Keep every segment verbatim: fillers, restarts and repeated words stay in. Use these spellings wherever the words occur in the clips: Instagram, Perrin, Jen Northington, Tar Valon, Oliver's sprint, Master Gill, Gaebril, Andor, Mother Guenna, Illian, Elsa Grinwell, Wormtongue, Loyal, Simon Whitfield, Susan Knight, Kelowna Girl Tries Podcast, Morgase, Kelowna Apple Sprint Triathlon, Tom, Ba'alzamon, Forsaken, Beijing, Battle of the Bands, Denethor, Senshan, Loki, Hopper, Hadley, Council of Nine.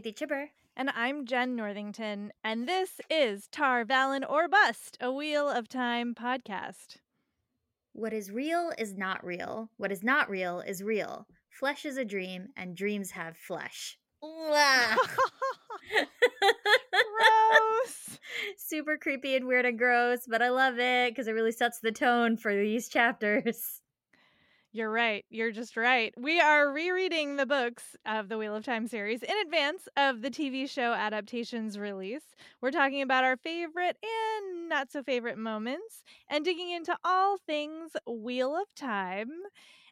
Preeti Chibber. And I'm Jen Northington, and this is Tar Valon or Bust, a Wheel of Time podcast. What is real is not real. What is not real is real. Flesh is a dream, and dreams have flesh. Gross. Super creepy and weird and gross, but I love it because it really sets the tone for these chapters. You're right. You're just right. We are rereading the books of the Wheel of Time series in advance of the T V show adaptation's release. We're talking about our favorite and not so favorite moments and digging into all things Wheel of Time.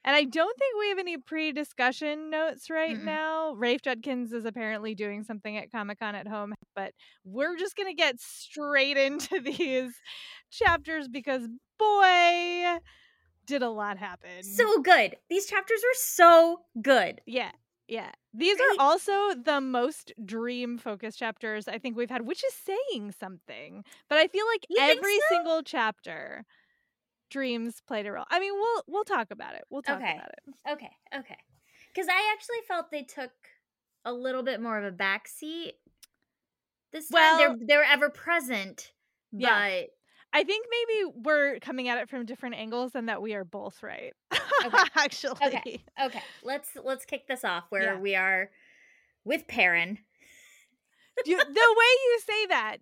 And I don't think we have any pre-discussion notes right Mm-mm. now. Rafe Judkins is apparently doing something at Comic-Con at home, but we're just going to get straight into these chapters because, boy, did a lot happen. So good. These chapters were so good. Yeah. Yeah. These right? are also the most dream-focused chapters I think we've had, which is saying something. But I feel like you every so? single chapter, dreams played a role. I mean, we'll we'll talk about it. We'll talk okay. about it. Okay. Okay. Because I actually felt they took a little bit more of a backseat this time. Well, they're, they're ever-present, but... Yeah. I think maybe we're coming at it from different angles and that we are both right. Okay. Actually. Okay. Okay. Let's let's kick this off where yeah. we are with Perrin. You, the way you say that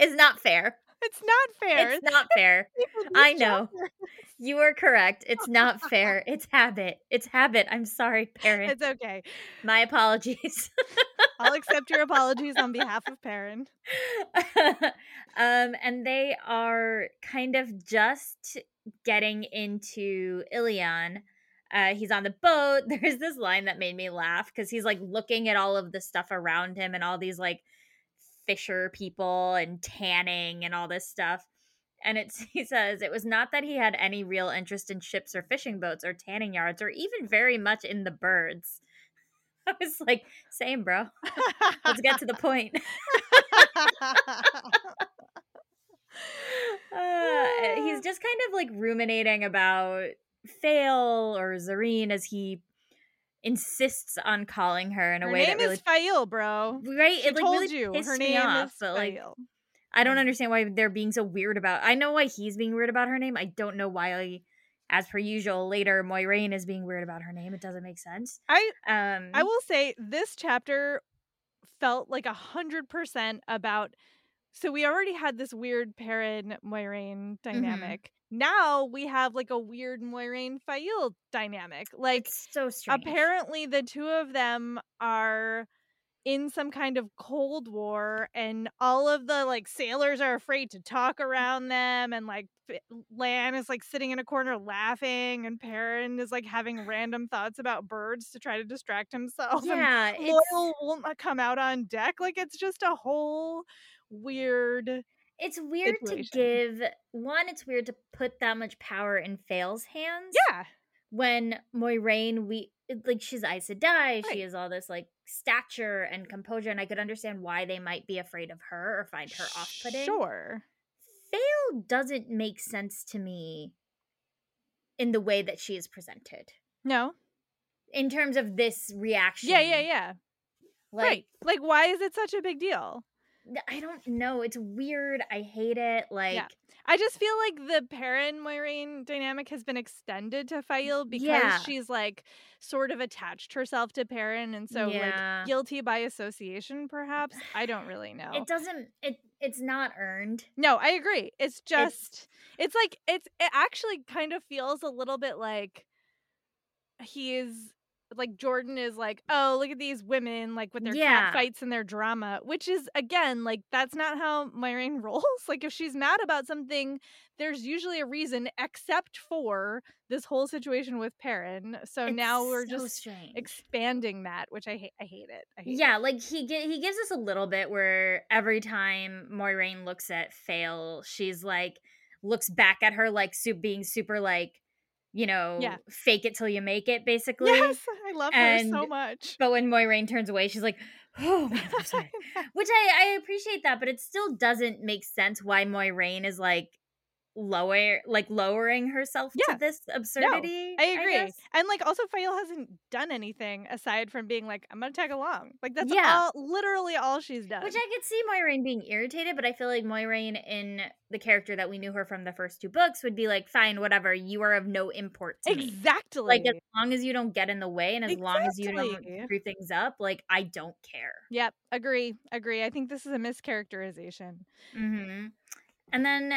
is not fair. It's not fair. It's not fair. I know. You are correct. It's not fair. It's habit. It's habit. I'm sorry, Perrin. It's okay. My apologies. I'll accept your apologies on behalf of Perrin. um, and they are kind of just getting into Illian. Uh, he's on the boat. There's this line that made me laugh because he's like looking at all of the stuff around him and all these like fisher people and tanning and all this stuff. And it's, he says, it was not that he had any real interest in ships or fishing boats or tanning yards or even very much in the birds. I was like, same, bro. Let's get to the point. uh, he's just kind of like ruminating about Faile or Zareen as he insists on calling her in a her way that really... Her name is Faile, bro. Right? She it like told really you. Her name off, is but, like, I don't understand why they're being so weird about... I know why he's being weird about her name. I don't know why... I, As per usual, later Moiraine is being weird about her name. It doesn't make sense. I um, I will say this chapter felt like a hundred percent about. So we already had this weird Perrin Moiraine dynamic. Mm-hmm. Now we have like a weird Moiraine Faile dynamic. Like it's so strange. Apparently, the two of them are in some kind of Cold War, and all of the like sailors are afraid to talk around them, and like Lan is like sitting in a corner laughing, and Perrin is like having random thoughts about birds to try to distract himself. Yeah, and Loyal won't come out on deck. Like it's just a whole weird. It's weird situation. to give one. It's weird to put that much power in Faile's hands. Yeah, when Moiraine, we like she's Aes Sedai. Right. She has all this like stature and composure, and I could understand why they might be afraid of her or find her off-putting. Sure. Faile doesn't make sense to me in the way that she is presented. No. In terms of this reaction. Yeah, yeah, yeah. Like, right. Like, why is it such a big deal? I don't know. It's weird. I hate it. Like, yeah. I just feel like the Perrin Moiraine dynamic has been extended to Faile because yeah. she's like sort of attached herself to Perrin, and so yeah. like guilty by association, perhaps. I don't really know. It doesn't. It it's not earned. No, I agree. It's just. It's, it's like it's. It actually kind of feels a little bit like he is. Like Jordan is like, oh, look at these women, like with their yeah. cat fights and their drama, which is again like that's not how Moiraine rolls. Like if she's mad about something, there's usually a reason, except for this whole situation with Perrin. So it's now we're so just strange. expanding that, which I hate. I hate it. I hate yeah, it. Like he ge- he gives us a little bit where every time Moiraine looks at Faile, she's like looks back at her like su- being super like. You know, yeah. fake it till you make it, basically. Yes, I love and, her so much. But when Moiraine turns away, she's like, oh, man, I'm sorry. Which I, I appreciate that, but it still doesn't make sense why Moiraine is like lower, like lowering herself yeah. to this absurdity. No, I agree. I and like also Faile hasn't done anything aside from being like, I'm gonna tag along. Like that's yeah. all, literally all she's done. Which I could see Moiraine being irritated, but I feel like Moiraine in the character that we knew her from the first two books would be like, fine, whatever, you are of no import to exactly. me. Like as long as you don't get in the way and as exactly. long as you don't screw things up, like I don't care. Yep. Agree. Agree. I think this is a mischaracterization. Mm-hmm. And then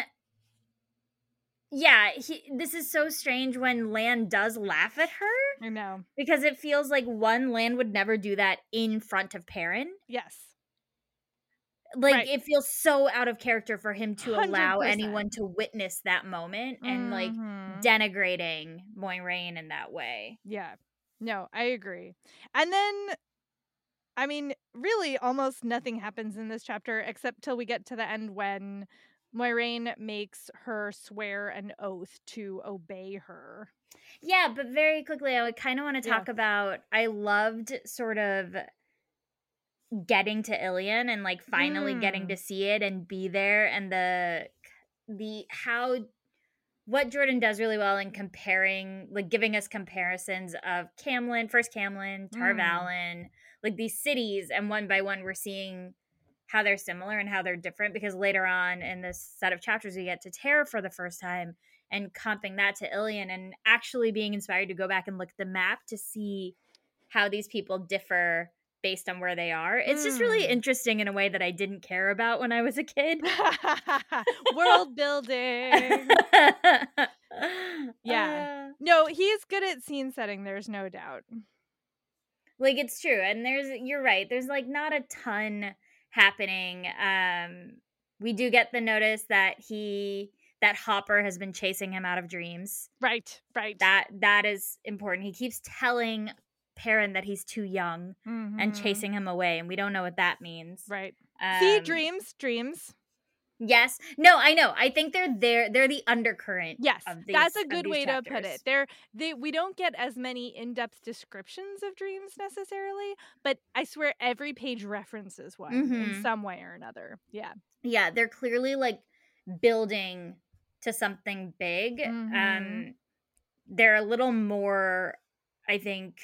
yeah, he, this is so strange when Lan does laugh at her. I know. Because it feels like, one, Lan would never do that in front of Perrin. Yes. Like, right. it feels so out of character for him to one hundred percent allow anyone to witness that moment and, mm-hmm. like, denigrating Moiraine in that way. Yeah. No, I agree. And then, I mean, really almost nothing happens in this chapter except till we get to the end when Moiraine makes her swear an oath to obey her. Yeah, but very quickly, I would kind of want to talk yeah. about, I loved sort of getting to Illian and like finally mm. getting to see it and be there, and the the how what Jordan does really well in comparing, like giving us comparisons of Caemlyn, first Caemlyn, Tar Valon, mm. like these cities, and one by one we're seeing how they're similar and how they're different, because later on in this set of chapters we get to Terra for the first time and comping that to Illian and actually being inspired to go back and look at the map to see how these people differ based on where they are. It's mm. just really interesting in a way that I didn't care about when I was a kid. World building. Yeah. Uh, no, he's good at scene setting, there's no doubt. Like, it's true. And there's, you're right, there's like not a ton happening. Um we do get the notice that he that Hopper has been chasing him out of dreams. Right, right. That that is important. He keeps telling Perrin that he's too young mm-hmm. and chasing him away, and we don't know what that means. Right. Um, See, dreams, dreams. Yes. No, I know. I think they're there. They're the undercurrent. Yes, of these, that's a good way chapters. to put it. They're, they we don't get as many in-depth descriptions of dreams necessarily, but I swear every page references one mm-hmm. in some way or another. Yeah. Yeah, they're clearly like building to something big. Mm-hmm. Um, they're a little more, I think,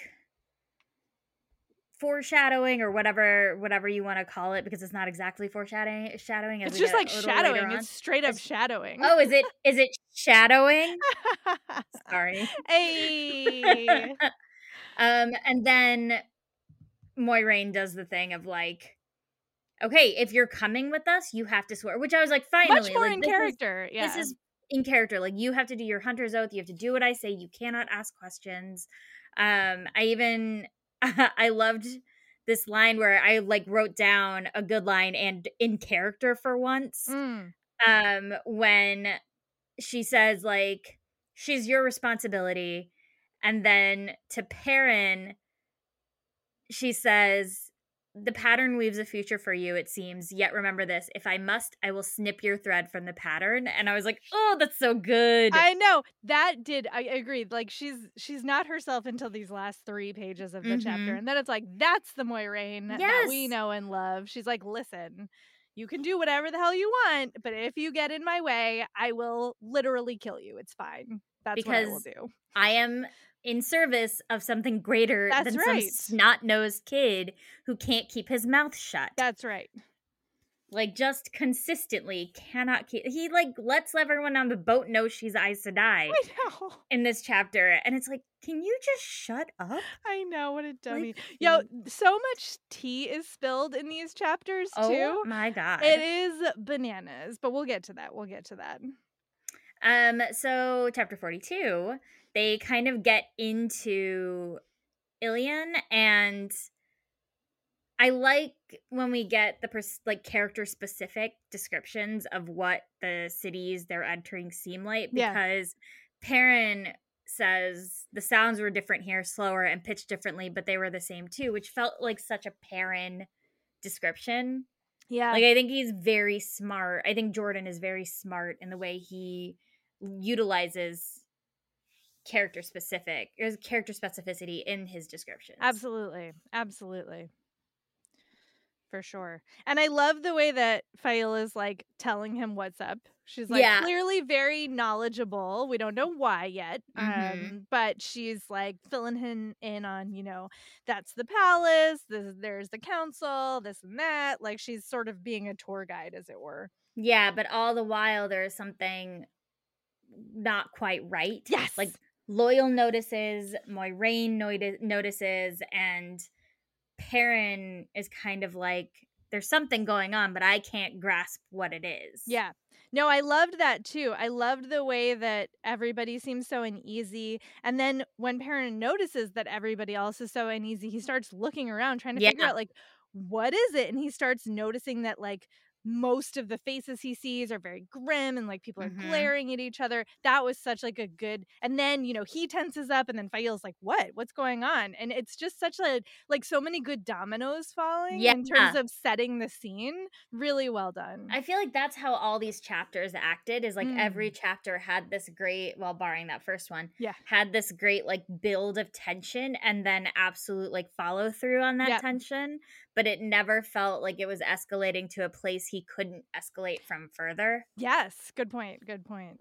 foreshadowing or whatever whatever you want to call it, because it's not exactly foreshadowing. Shadowing, as it's just like shadowing. It's straight up shadowing. Oh, is it? Is it shadowing? Sorry. Hey. um, and then Moiraine does the thing of like, okay, if you're coming with us, you have to swear. Which I was like, finally, much more like, in this character. Is, yeah, this is in character. Like, you have to do your hunter's oath. You have to do what I say. You cannot ask questions. Um, I even. I loved this line where I like wrote down a good line and in character for once. Mm. Um, when she says like, she's your responsibility. And then to Perrin, she says, the pattern weaves a future for you, it seems. Yet remember this, if I must, I will snip your thread from the pattern. And I was like, oh, that's so good. I know. That did. I agreed. Like, she's she's not herself until these last three pages of the mm-hmm. chapter. And then it's like, that's the Moiraine yes. that we know and love. She's like, listen, you can do whatever the hell you want, but if you get in my way, I will literally kill you. It's fine. That's because what I will do. I am in service of something greater That's than right. some snot-nosed kid who can't keep his mouth shut. That's right. Like, just consistently cannot keep... He, like, lets everyone on the boat know she's Aes Sedai I know. in this chapter. And it's like, can you just shut up? I know, what a dummy. Like, yo, so much tea is spilled in these chapters, oh too. Oh, my God. It is bananas. But we'll get to that. We'll get to that. Um. So, chapter forty-two... They kind of get into Illian, and I like when we get the pers- like character-specific descriptions of what the cities they're entering seem like, because yeah. Perrin says the sounds were different here, slower and pitched differently, but they were the same too, which felt like such a Perrin description. Yeah. Like, I think he's very smart. I think Jordan is very smart in the way he utilizes character specific there's character specificity in his descriptions. Absolutely, absolutely, for sure. And I love the way that Faile is like telling him what's up. She's like yeah. clearly very knowledgeable. We don't know why yet. Mm-hmm. Um, but she's like filling him in on, you know, that's the palace. This, there's the council, this and that. Like she's sort of being a tour guide, as it were. Yeah. But all the while there is something not quite right. Yes. Like Loyal notices, Moiraine no- notices, and Perrin is kind of like, there's something going on, but I can't grasp what it is. Yeah. No, I loved that too. I loved the way that everybody seems so uneasy. And then when Perrin notices that everybody else is so uneasy, he starts looking around trying to yeah. figure out like, what is it? And he starts noticing that like most of the faces he sees are very grim and like people are mm-hmm. glaring at each other. That was such like a good, and then, you know, he tenses up and then Faile's like, what, what's going on? And it's just such a, like so many good dominoes falling yeah. in terms of setting the scene. Really well done. I feel like that's how all these chapters acted is like mm. every chapter had this great, well, barring that first one, yeah. had this great like build of tension and then absolute like follow through on that yep. tension. But it never felt like it was escalating to a place he couldn't escalate from further. Yes. Good point. Good point.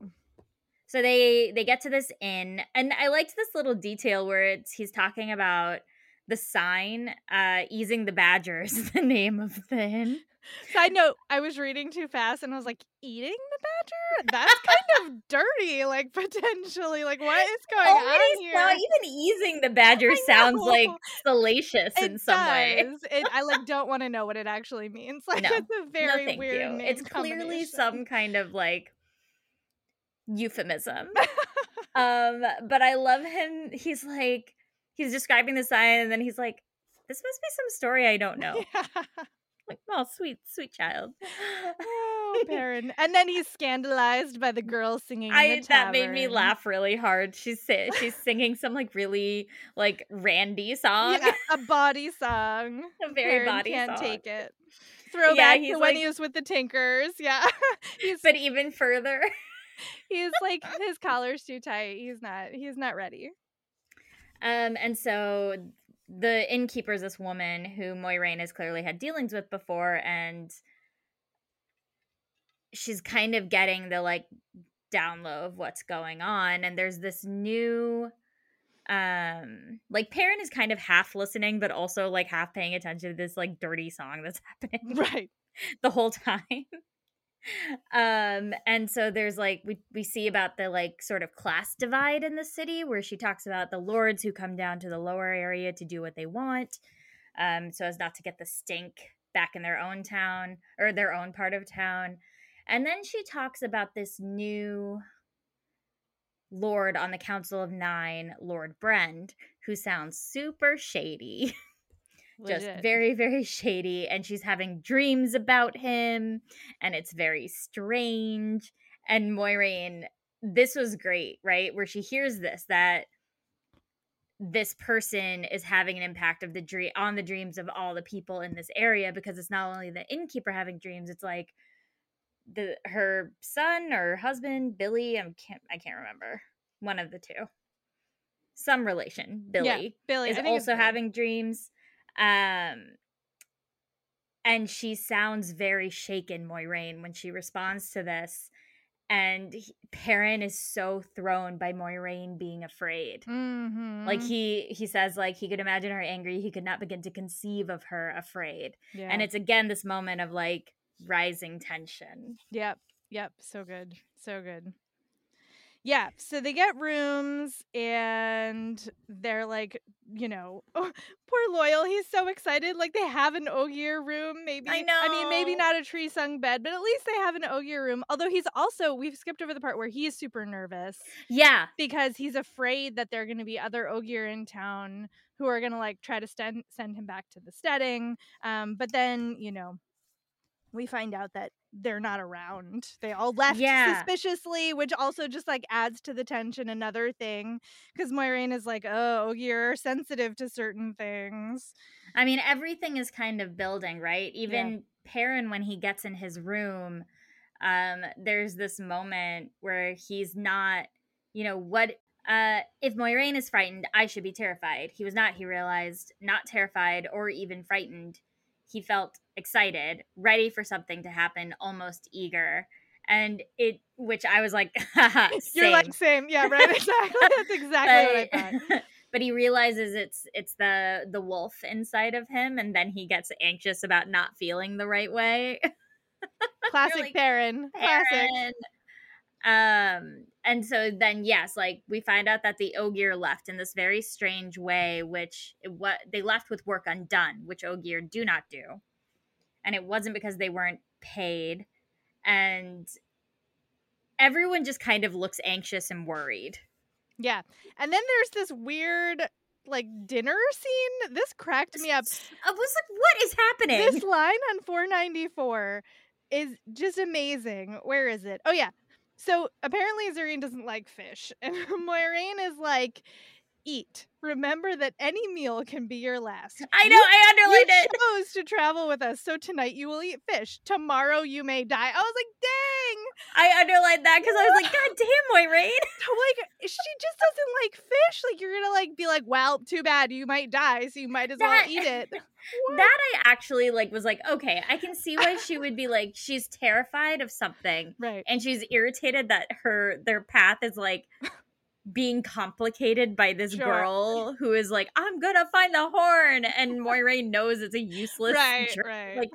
So they they get to this inn. And I liked this little detail where it's he's talking about the sign. Uh, Easing the Badger is the name of the inn. Side note, I was reading too fast and I was like, eating the badger? That's kind of dirty, like potentially. Like, what is going Already on here? Saw, even easing the badger sounds like salacious it in some does. way. It, I like don't want to know what it actually means. Like, no, it's a very no, weird name. It's clearly some kind of like euphemism. um, but I love him. He's like, he's describing the sign and then he's like, this must be some story I don't know. Yeah. Like, oh, sweet, sweet child. Oh, Perrin. And then he's scandalized by the girl singing I, in the tavern. That made me laugh really hard. She's she's singing some, like, really, like, randy song. Yeah, a body song. A very Perrin body can't song. can't take it. Throwback yeah, he's to like, when he was with the Tinkers. Yeah. he's, but even further. He's, like, his collar's too tight. He's not, he's not ready. Um, and so... the innkeeper is this woman who Moiraine has clearly had dealings with before, and she's kind of getting the, like, down low of what's going on. And there's this new, um, like, Perrin is kind of half listening, but also, like, half paying attention to this, like, dirty song that's happening right the whole time. um, and so there's, like, we, we see about the, like, sort of class divide in the city where she talks about the lords who come down to the lower area to do what they want, um, so as not to get the stink back in their own town or their own part of town. And then she talks about this new lord on the Council of Nine, Lord Brend, who sounds super shady. Just Legit. very, very shady. And she's having dreams about him. And it's very strange. And Moiraine, this was great, right? Where she hears this, that this person is having an impact of the dream on the dreams of all the people in this area, because it's not only the innkeeper having dreams, it's like the her son or husband, Billy. I can't I can't remember. One of the two. Some relation. Billy. Yeah, Billy is also having dreams. Um, and she sounds very shaken, Moiraine, when she responds to this. And he, Perrin is so thrown by Moiraine being afraid. Mm-hmm. Like, he, he says, like, he could imagine her angry. He could not begin to conceive of her afraid. Yeah. And it's, again, this moment of, like, rising tension. Yep. Yep. So good. So good. Yeah, so they get rooms, and they're like, you know, oh, poor Loyal, he's so excited. Like, they have an Ogier room, maybe. I know. I mean, maybe not a tree-sung bed, but at least they have an Ogier room. Although he's also, we've skipped over the part where he's super nervous. Yeah. Because he's afraid that there are going to be other Ogier in town who are going to, like, try to st- send him back to the steading. Um, but then, you know, we find out that they're not around. They all left yeah. suspiciously, which also just, like, adds to the tension. Another thing, because Moiraine is like, oh, you're sensitive to certain things. I mean, everything is kind of building, right? Even yeah. Perrin, when he gets in his room, um, there's this moment where he's not, you know, what... Uh, if Moiraine is frightened, I should be terrified. He was not, he realized, not terrified or even frightened. He felt excited, ready for something to happen, almost eager. And it, which I was like, haha, same. You're like, same. Yeah, right. Exactly. That's exactly but, what I thought. But he realizes it's it's the, the wolf inside of him, and then he gets anxious about not feeling the right way. Classic like, Perrin. Classic. Um, and so then, yes, like we find out that the Ogier left in this very strange way, which what they left with work undone, which Ogier do not do. And it wasn't because they weren't paid. And everyone just kind of looks anxious and worried. Yeah. And then there's this weird, like, dinner scene. This cracked me up. I was like, what is happening? This line on four ninety-four is just amazing. Where is it? Oh, yeah. So apparently Zerine doesn't like fish. And Moiraine is like, eat. Remember that any meal can be your last. I know, you, I underlined it. You chose to travel with us, so tonight you will eat fish. Tomorrow you may die. I was like, dang. I underlined that because I was like, god damn, Moiraine. Like, she just doesn't like fish. Like, you're going to, like, be like, well, too bad. You might die, so you might as that, well eat it. What? That I actually, like, was like, okay, I can see why she would be like, she's terrified of something. Right. And she's irritated that her their path is, like, being complicated by this sure. girl who is like, I'm gonna find the horn, and Moiraine knows it's a useless right, jerk. Right. Like,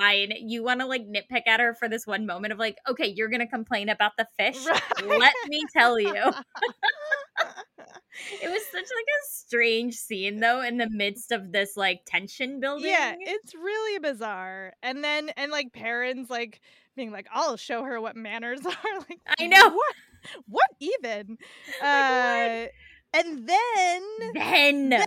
fine, you want to like nitpick at her for this one moment of like, okay, you're gonna complain about the fish. Right. Let me tell you. It was such like a strange scene though, in the midst of this like tension building. Yeah, it's really bizarre. And then and like Perrin's like being like, I'll show her what manners are. Like, I know. What? What even? Uh, and then, then, then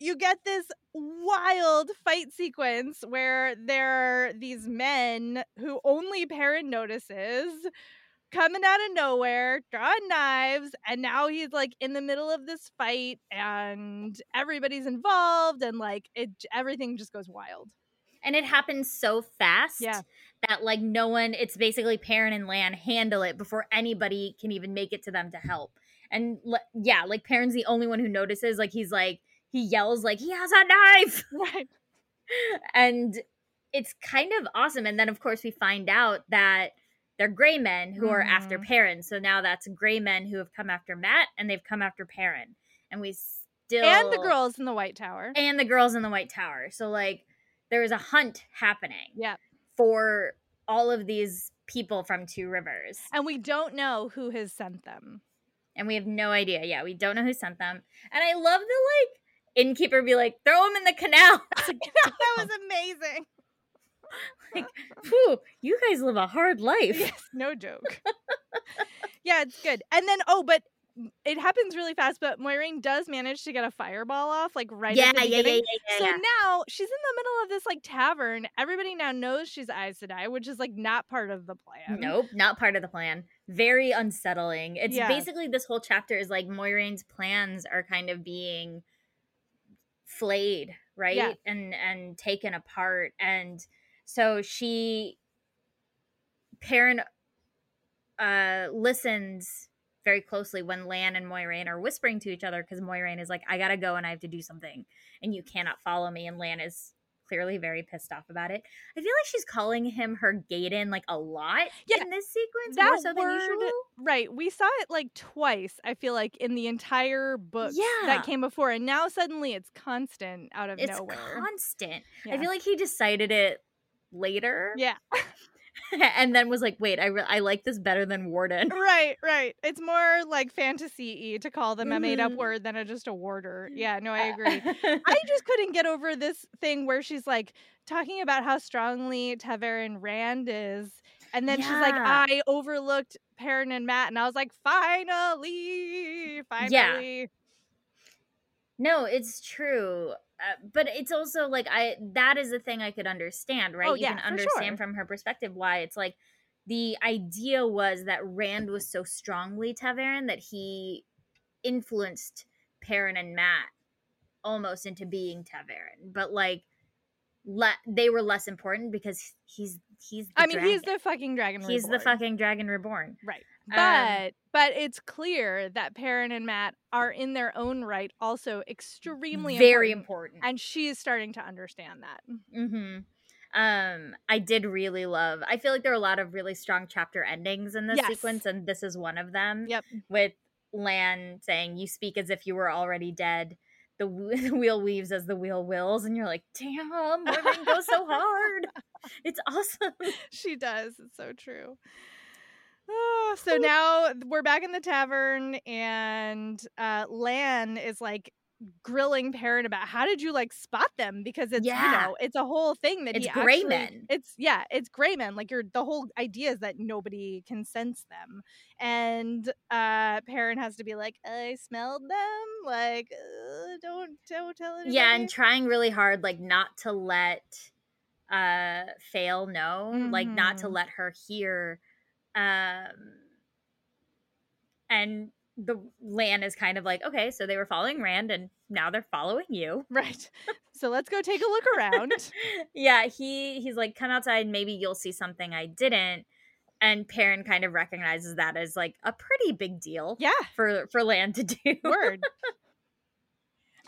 you get this wild fight sequence where there are these men who only Perrin notices coming out of nowhere, drawing knives, and now he's like in the middle of this fight, and everybody's involved, and like it, everything just goes wild. And it happens so fast yeah. that, like, no one, it's basically Perrin and Lan handle it before anybody can even make it to them to help. And, yeah, like, Perrin's the only one who notices. Like, he's, like, he yells, like, he has a knife! Right. And it's kind of awesome. And then, of course, we find out that they're Grey Men who mm-hmm. are after Perrin. So now that's Grey Men who have come after Matt, and they've come after Perrin. And we still... And the girls in the White Tower. And the girls in the White Tower. So, like... There is a hunt happening yeah. for all of these people from Two Rivers. And we don't know who has sent them. And we have no idea. Yeah, we don't know who sent them. And I love the, like, innkeeper be like, throw them in the canal. Like, that was amazing. Like, whew, you guys live a hard life. Yes, no joke. Yeah, it's good. And then, oh, but it happens really fast, but Moiraine does manage to get a fireball off, like, right yeah, at the beginning. Yeah, yeah, yeah, yeah, so yeah. now she's in the middle of this, like, tavern. Everybody now knows she's Aes Sedai, which is, like, not part of the plan. Nope, not part of the plan. Very unsettling. It's yeah. basically this whole chapter is, like, Moiraine's plans are kind of being flayed, right? Yeah. And, and taken apart. And so she... Perrin uh, listens... very closely when Lan and Moiraine are whispering to each other, because Moiraine is like, I gotta go and I have to do something and you cannot follow me, and Lan is clearly very pissed off about it. I feel like she's calling him her Gaiden like a lot yeah, in this sequence, that more so word, than usual. Right. We saw it like twice, I feel like, in the entire book yeah. that came before, and now suddenly it's constant out of it's nowhere. It's constant. Yeah. I feel like he decided it later. Yeah. And then was like, wait, I re- I like this better than warden. Right, right. It's more like fantasy-y to call them mm-hmm. a made-up word than a, just a warder. Yeah, no, I agree. I just couldn't get over this thing where she's like talking about how strongly Taverin Rand is. And then yeah. she's like, I overlooked Perrin and Matt. And I was like, finally, finally. Yeah. No, it's true. Uh, but it's also like I that is the thing I could understand, right? Oh, you yeah, can understand sure. from her perspective why it's like the idea was that Rand was so strongly Taverin that he influenced Perrin and Matt almost into being Taverin, but like le- they were less important because he's he's the I mean dragon. he's the fucking dragon he's reborn. the fucking dragon reborn right but um, but it's clear that Perrin and Matt are in their own right also extremely very important, important. And she is starting to understand that. Mm-hmm. Um, I did really love, I feel like there are a lot of really strong chapter endings in this yes. sequence, and this is one of them. Yep. With Lan saying, "You speak as if you were already dead. The, w- the wheel weaves as the wheel wills," and you're like, damn, Moiraine goes so hard. It's awesome. She does. It's so true. Oh, so now we're back in the tavern, and uh, Lan is like grilling Perrin about how did you like spot them, because it's yeah. you know, it's a whole thing that it's he gray actually, men. It's yeah, it's gray men. Like you're the whole idea is that nobody can sense them, and uh, Perrin has to be like, I smelled them. Like uh, don't don't tell anybody. Yeah, and trying really hard like not to let uh, Faile know, mm-hmm. like not to let her hear. Um, and the Lan is kind of like, okay, so they were following Rand and now they're following you. Right. So let's go take a look around. yeah. He, he's like, come outside. Maybe you'll see something I didn't. And Perrin kind of recognizes that as like a pretty big deal. Yeah. For, for Lan to do. Word.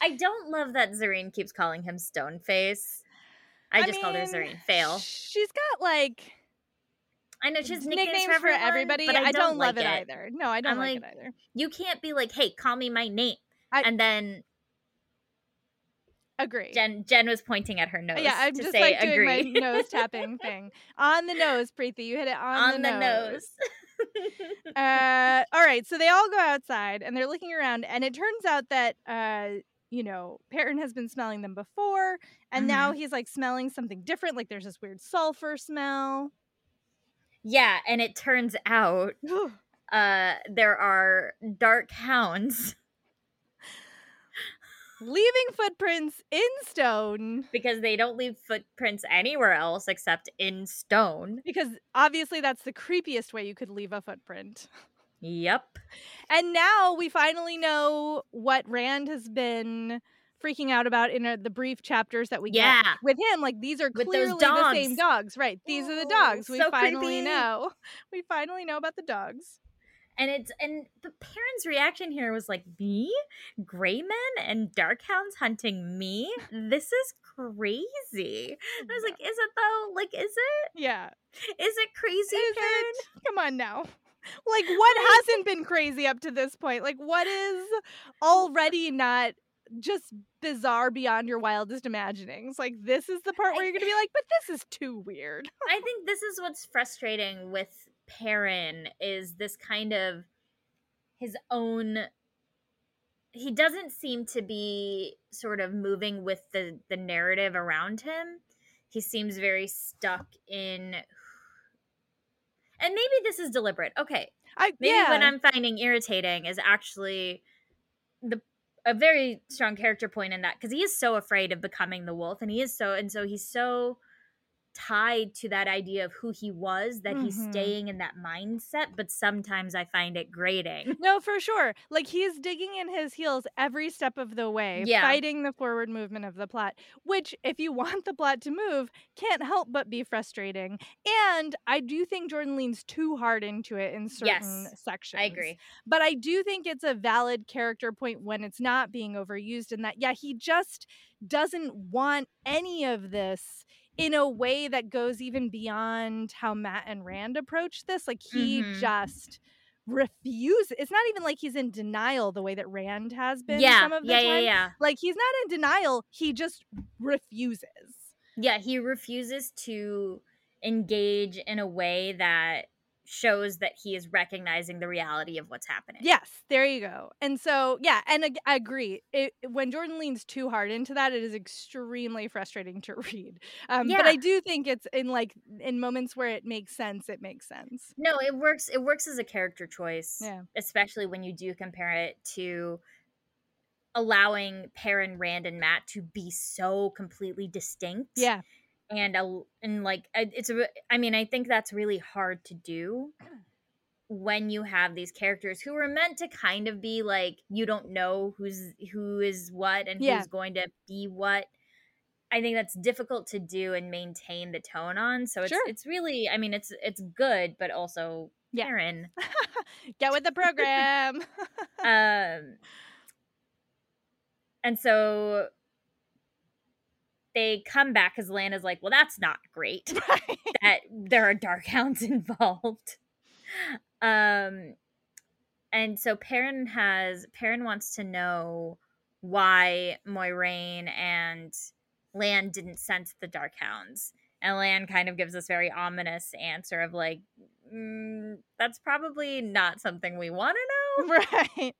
I don't love that Zareen keeps calling him Stoneface. I, I just mean, called her Zareen. Faile. She's got like... I know she's nicknames, nicknames for, everyone, for everybody. But I, I don't, don't love like it either. No, I don't I'm like, like it either. You can't be like, "Hey, call me my name," I, and then agree. Jen Jen was pointing at her nose. Yeah, I'm to just say like doing agree. my nose tapping thing on the nose, Preeti. You hit it on, on the, the nose. nose. uh, all right, so they all go outside and they're looking around, and it turns out that uh, you know, Perrin has been smelling them before, and mm-hmm. now he's like smelling something different. Like there's this weird sulfur smell. Yeah, and it turns out uh, there are dark hounds. Leaving footprints in stone. Because they don't leave footprints anywhere else except in stone. Because obviously that's the creepiest way you could leave a footprint. Yep. And now we finally know what Rand has been freaking out about in uh, the brief chapters that we yeah. get with him. Like, these are with clearly the same dogs. Right. These Ooh, are the dogs. We so finally creepy. know. We finally know about the dogs. And it's and the Perrin's reaction here was like, me? Gray men and dark hounds hunting me? This is crazy. And I was like, is it though? Like, is it? Yeah. Is it crazy, is Perrin? It? Come on now. Like, what hasn't been crazy up to this point? Like, what is already not just bizarre beyond your wildest imaginings? Like, this is the part where you're gonna be like, but this is too weird. I think this is what's frustrating with Perrin, is this kind of his own, he doesn't seem to be sort of moving with the the narrative around him. He seems very stuck in, and maybe this is deliberate. Okay, I, maybe yeah. what I'm finding irritating is actually the a very strong character point in that, because he is so afraid of becoming the wolf, and he is so, and so he's so tied to that idea of who he was that mm-hmm. he's staying in that mindset, but sometimes I find it grating. No, for sure. Like, he's digging in his heels every step of the way, yeah. fighting the forward movement of the plot, which, if you want the plot to move, can't help but be frustrating. And I do think Jordan leans too hard into it in certain yes, sections. I agree. But I do think it's a valid character point when it's not being overused, and that, yeah, he just doesn't want any of this in a way that goes even beyond how Matt and Rand approach this. Like, he mm-hmm. just refuses. It's not even like he's in denial the way that Rand has been yeah. some of the yeah, time. Yeah, yeah. Like, he's not in denial. He just refuses. Yeah, he refuses to engage in a way that shows that he is recognizing the reality of what's happening. Yes, there you go. And so, yeah, and ag- I agree. It, when Jordan leans too hard into that, it is extremely frustrating to read. Um, yeah. But I do think it's in like in moments where it makes sense, it makes sense. No, it works. It works as a character choice, yeah. especially when you do compare it to allowing Perrin, Rand, and Matt to be so completely distinct. Yeah. And a, and like it's a, I mean, I think that's really hard to do when you have these characters who are meant to kind of be like, you don't know who's who is what and yeah. who's going to be what. I think that's difficult to do and maintain the tone on. So it's sure. it's really, I mean, it's it's good, but also yeah. Perrin, get with the program. um, and so. they come back because Lan is like, well, that's not great right. that there are dark hounds involved. Um, and so Perrin has Perrin wants to know why Moiraine and Lan didn't sense the dark hounds. And Lan kind of gives this very ominous answer of like, mm, that's probably not something we want to know. Right.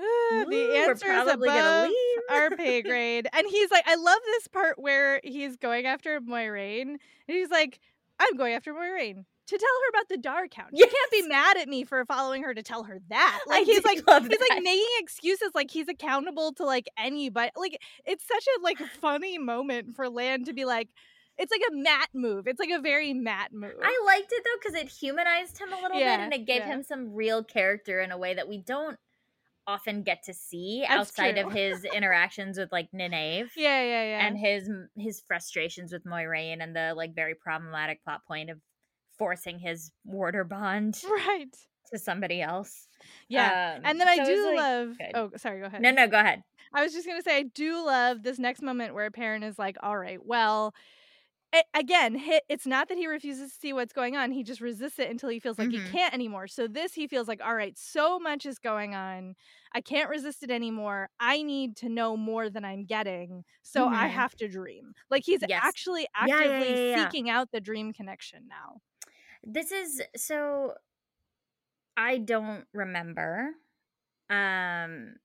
Ooh, the Ooh, answer is above our pay grade. And he's like, I love this part where he's going after Moiraine. And he's like, I'm going after Moiraine to tell her about the dark hound. Yes. You can't be mad at me for following her to tell her that. Like I he's like he's that. like making excuses like he's accountable to like anybody. Like it's such a like funny moment for Lan to be like, it's like a Matt move. It's like a very Matt move. I liked it though because it humanized him a little yeah, bit and it gave yeah. him some real character in a way that we don't often get to see That's outside true. of his interactions with like Nynaeve. Yeah, yeah, yeah. And his his frustrations with Moiraine and the like very problematic plot point of forcing his warder bond right to somebody else. Yeah. Um, and then so I do like, love good. Oh, sorry, go ahead. No, no, go ahead. I was just going to say I do love this next moment where Perrin is like, "All right, well, It, again, hit, it's not that he refuses to see what's going on. He just resists it until he feels like mm-hmm. he can't anymore. So this, he feels like, all right, so much is going on. I can't resist it anymore. I need to know more than I'm getting. So mm-hmm. I have to dream." Like he's yes. actually actively yeah, yeah, yeah, yeah. seeking out the dream connection now. This is, so I don't remember, um,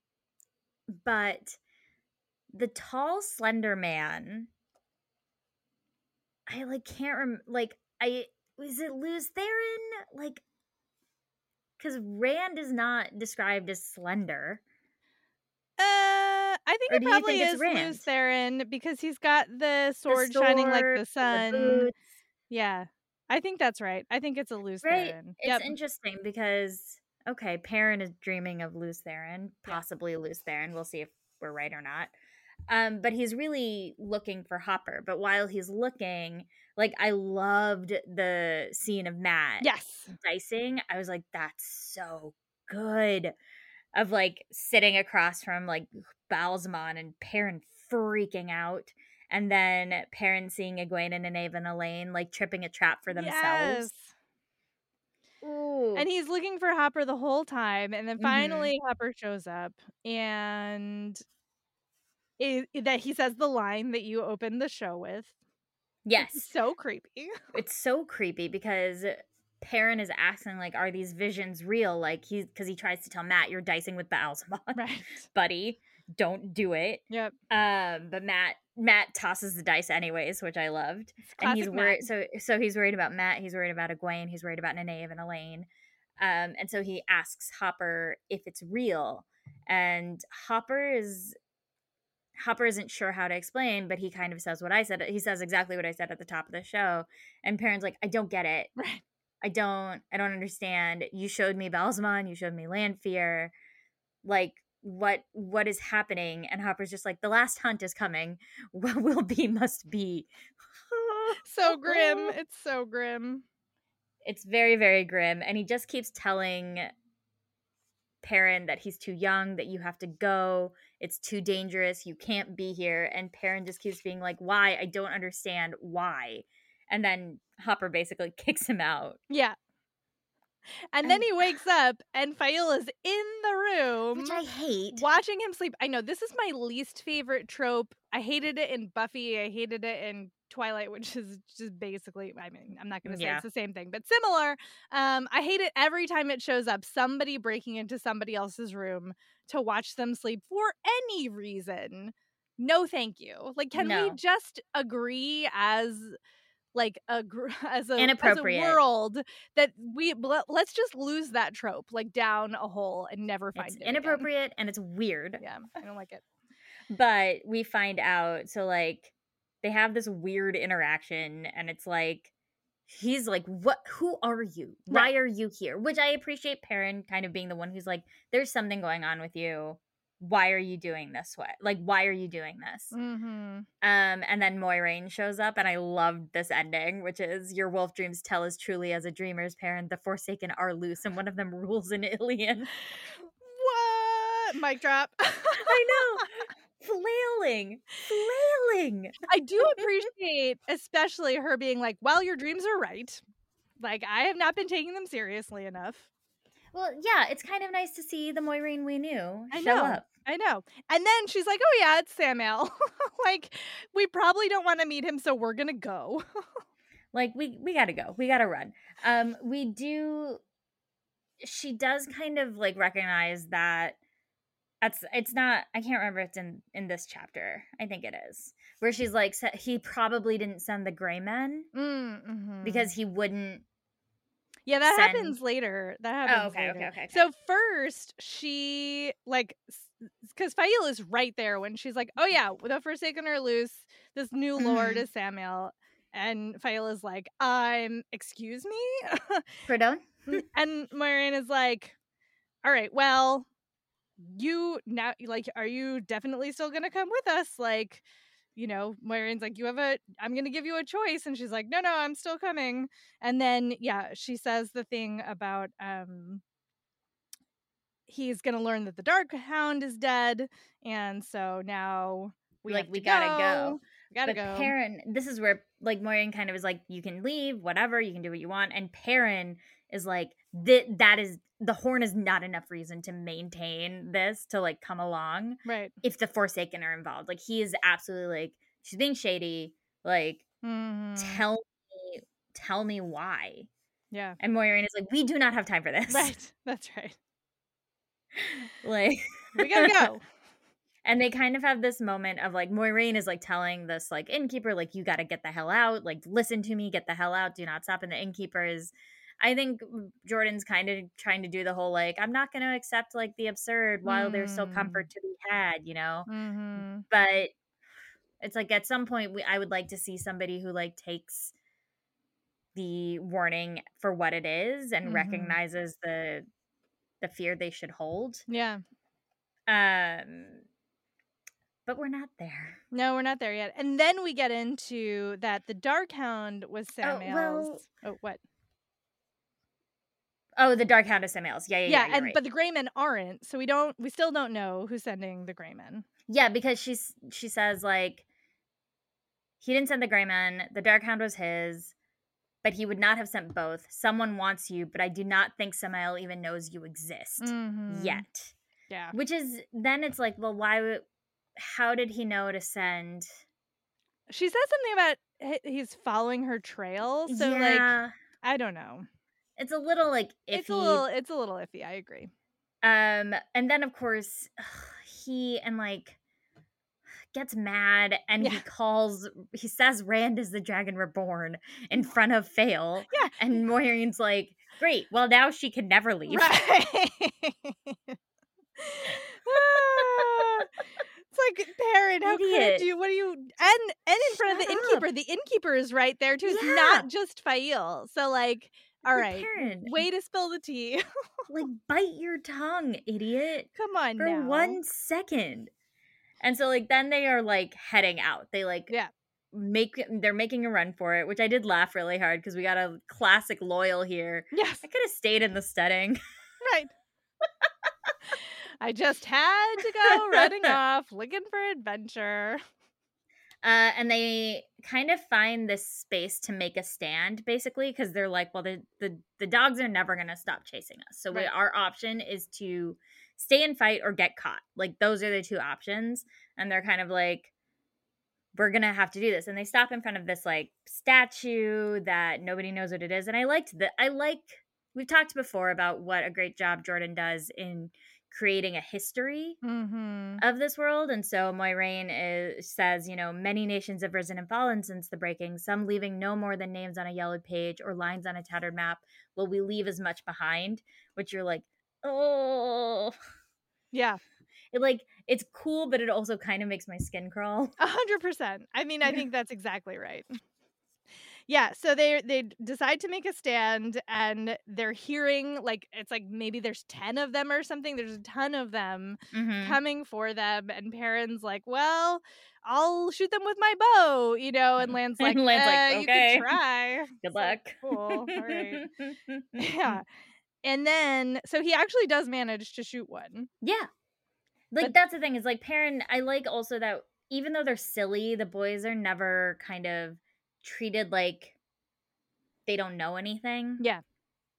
but the tall, slender man... I like can't rem like I is it Lews Therin like because Rand is not described as slender. Uh, I think or it probably think is Lews Therin because he's got the sword, the sword shining like the sun. The yeah, I think that's right. I think it's a Lews right? Therin. It's yep. interesting because okay, Perrin is dreaming of Lews Therin, possibly yeah. Lews Therin. We'll see if we're right or not. Um, but he's really looking for Hopper. But while he's looking, like, I loved the scene of Matt yes. dicing. I was like, that's so good. Of, like, sitting across from, like, Ba'alzamon and Perrin freaking out. And then Perrin seeing Egwene and Nynaeve and Elaine, like, tripping a trap for themselves. Yes. Ooh. And he's looking for Hopper the whole time. And then finally mm-hmm. Hopper shows up. And... It, that he says the line that you opened the show with. Yes. It's so creepy. It's so creepy because Perrin is asking, like, are these visions real? Like, he's because he tries to tell Matt, you're dicing with Ba'alzamon. Right. Buddy, don't do it. Yep. Um, but Matt Matt tosses the dice anyways, which I loved. And he's worried. So, so he's worried about Matt. He's worried about Egwene. He's worried about Nynaeve and Elaine. Um, and so he asks Hopper if it's real. And Hopper is... Hopper isn't sure how to explain, but he kind of says what I said. He says exactly what I said at the top of the show. And Perrin's like, I don't get it. Right. I don't, I don't understand. You showed me Ba'alzamon. You showed me Lanfear. Like, what, what is happening? And Hopper's just like, the last hunt is coming. What will be must be. So grim. It's so grim. It's very, very grim. And he just keeps telling Perrin that he's too young, that you have to go. It's too dangerous. You can't be here. And Perrin just keeps being like, why? I don't understand why. And then Hopper basically kicks him out. Yeah. And, and then he wakes up and Faile is in the room. Which I hate. Watching him sleep. I know. This is my least favorite trope. I hated it in Buffy. I hated it in Twilight, which is just basically, I mean, I'm not going to say yeah. it's the same thing, but similar. Um, I hate it every time it shows up, somebody breaking into somebody else's room to watch them sleep for any reason. No, thank you. Like, can no. we just agree as like a as a, Inappropriate. as a world that we let's just lose that trope like down a hole and never find it's it. It's inappropriate again. And it's weird. Yeah, I don't like it. But we find out, so like, they have this weird interaction and it's like, he's like, what, who are you? Why are you here? Which I appreciate Perrin kind of being the one who's like, there's something going on with you. Why are you doing this? What? Like, why are you doing this? Mm-hmm. Um, and then Moiraine shows up and I loved this ending, which is your wolf dreams tell as truly as a dreamer's Perrin, the Forsaken are loose and one of them rules in Illian. What? Mic drop. I know. flailing, flailing. I do appreciate especially her being like, well, your dreams are right. Like, I have not been taking them seriously enough. Well, yeah, it's kind of nice to see the Moiraine we knew I show know, up. I know. And then she's like, oh, yeah, it's Sammael. Like, we probably don't want to meet him, so we're going to go. Like, we, we got to go. We got to run. Um, we do... She does kind of, like, recognize that that's it's not... I can't remember if it's in, in this chapter. I think it is. Where she's like, he probably didn't send the Grey Men mm-hmm. because he wouldn't... Yeah, that send... happens later. That happens oh, okay, later. Okay, okay, okay. So first, she, like, because Faile is right there when she's like, oh, yeah, the Forsaken are loose. This new lord is Sammael. And Faile is like, I'm, excuse me? Pardon? And Moiraine is like, all right, well, you now, like, are you definitely still going to come with us? Like, you know, Moiraine's like, you have a, I'm going to give you a choice. And she's like, no, no, I'm still coming. And then, yeah, she says the thing about um, he's going to learn that the Dark Hound is dead. And so now we like, we got to go. We got to go. But Perrin, this is where, like, Moiraine kind of is like, you can leave, whatever, you can do what you want. And Perrin is like, th- that is, the horn is not enough reason to maintain this, to, like, come along. Right. If the Forsaken are involved. Like, he is absolutely like, she's being shady. Like, mm-hmm. tell me, tell me why. Yeah. And Moiraine is like, we do not have time for this. Right. That's right. Like. We gotta go. And they kind of have this moment of, like, Moiraine is, like, telling this, like, innkeeper, like, you gotta get the hell out. Like, listen to me, get the hell out. Do not stop. And the innkeeper is... I think Jordan's kind of trying to do the whole, like, I'm not going to accept, like, the absurd while mm. there's still comfort to be had, you know? Mm-hmm. But it's like, at some point, we, I would like to see somebody who, like, takes the warning for what it is and mm-hmm. recognizes the the fear they should hold. Yeah. Um. But we're not there. No, we're not there yet. And then we get into that the Dark Hound was Sammael's. Oh, well, oh, what? Oh, the Dark Hound of Sammael's. Yeah, yeah, yeah. yeah and, right. But the Grey Men aren't, so we don't. We still don't know who's sending the Grey Men. Yeah, because she's she says, like, he didn't send the Grey Men. The Dark Hound was his, but he would not have sent both. Someone wants you, but I do not think Sammael even knows you exist mm-hmm. yet. Yeah. Which is then it's like, well, why? Would, how did he know to send? She said something about he's following her trail. So yeah. like, I don't know. It's a little, like, iffy. It's a little, it's a little iffy, I agree. Um, and then, of course, ugh, he, and, like, gets mad, and yeah. he calls, he says Rand is the dragon reborn in front of Faile. Yeah. And Moiraine's like, great, well, now she can never leave. Right. ah. It's like, Perrin, how could you? What do you? And and in front Shut of the up. innkeeper. The innkeeper is right there, too. It's yeah. not just Faile. So, like... All right, Perrin. Way to spill the tea. Like, bite your tongue, idiot. Come on for now. For one second. And so, like, then they are, like, heading out. They, like, yeah. make, they're making a run for it, which I did laugh really hard because we got a classic Loyal here. Yes. I could have stayed in the studding. Right. I just had to go running off, looking for adventure. Uh, and they kind of find this space to make a stand, basically, because they're like, well, the, the, the dogs are never going to stop chasing us. So right. we, our option is to stay and fight or get caught. Like, those are the two options. And they're kind of like, we're going to have to do this. And they stop in front of this, like, statue that nobody knows what it is. And I liked the, I like, we've talked before about what a great job Jordan does in creating a history mm-hmm. of this world. And so Moiraine is, says, you know, many nations have risen and fallen since the breaking, some leaving no more than names on a yellowed page or lines on a tattered map. Well, we leave as much behind, which you're like, oh. Yeah. It, like, it's cool, but it also kind of makes my skin crawl. A hundred percent. I mean, I think that's exactly right. Yeah, so they they decide to make a stand, and they're hearing, like, it's like maybe there's ten of them or something. There's a ton of them mm-hmm. coming for them, and Perrin's like, well, I'll shoot them with my bow, you know, and Lan's like, and Lan's uh, like okay. You can try. Good luck. Like, cool, all right. Yeah, and then, so he actually does manage to shoot one. Yeah. Like, but that's the thing, is like Perrin, I like also that even though they're silly, the boys are never kind of treated like they don't know anything. Yeah.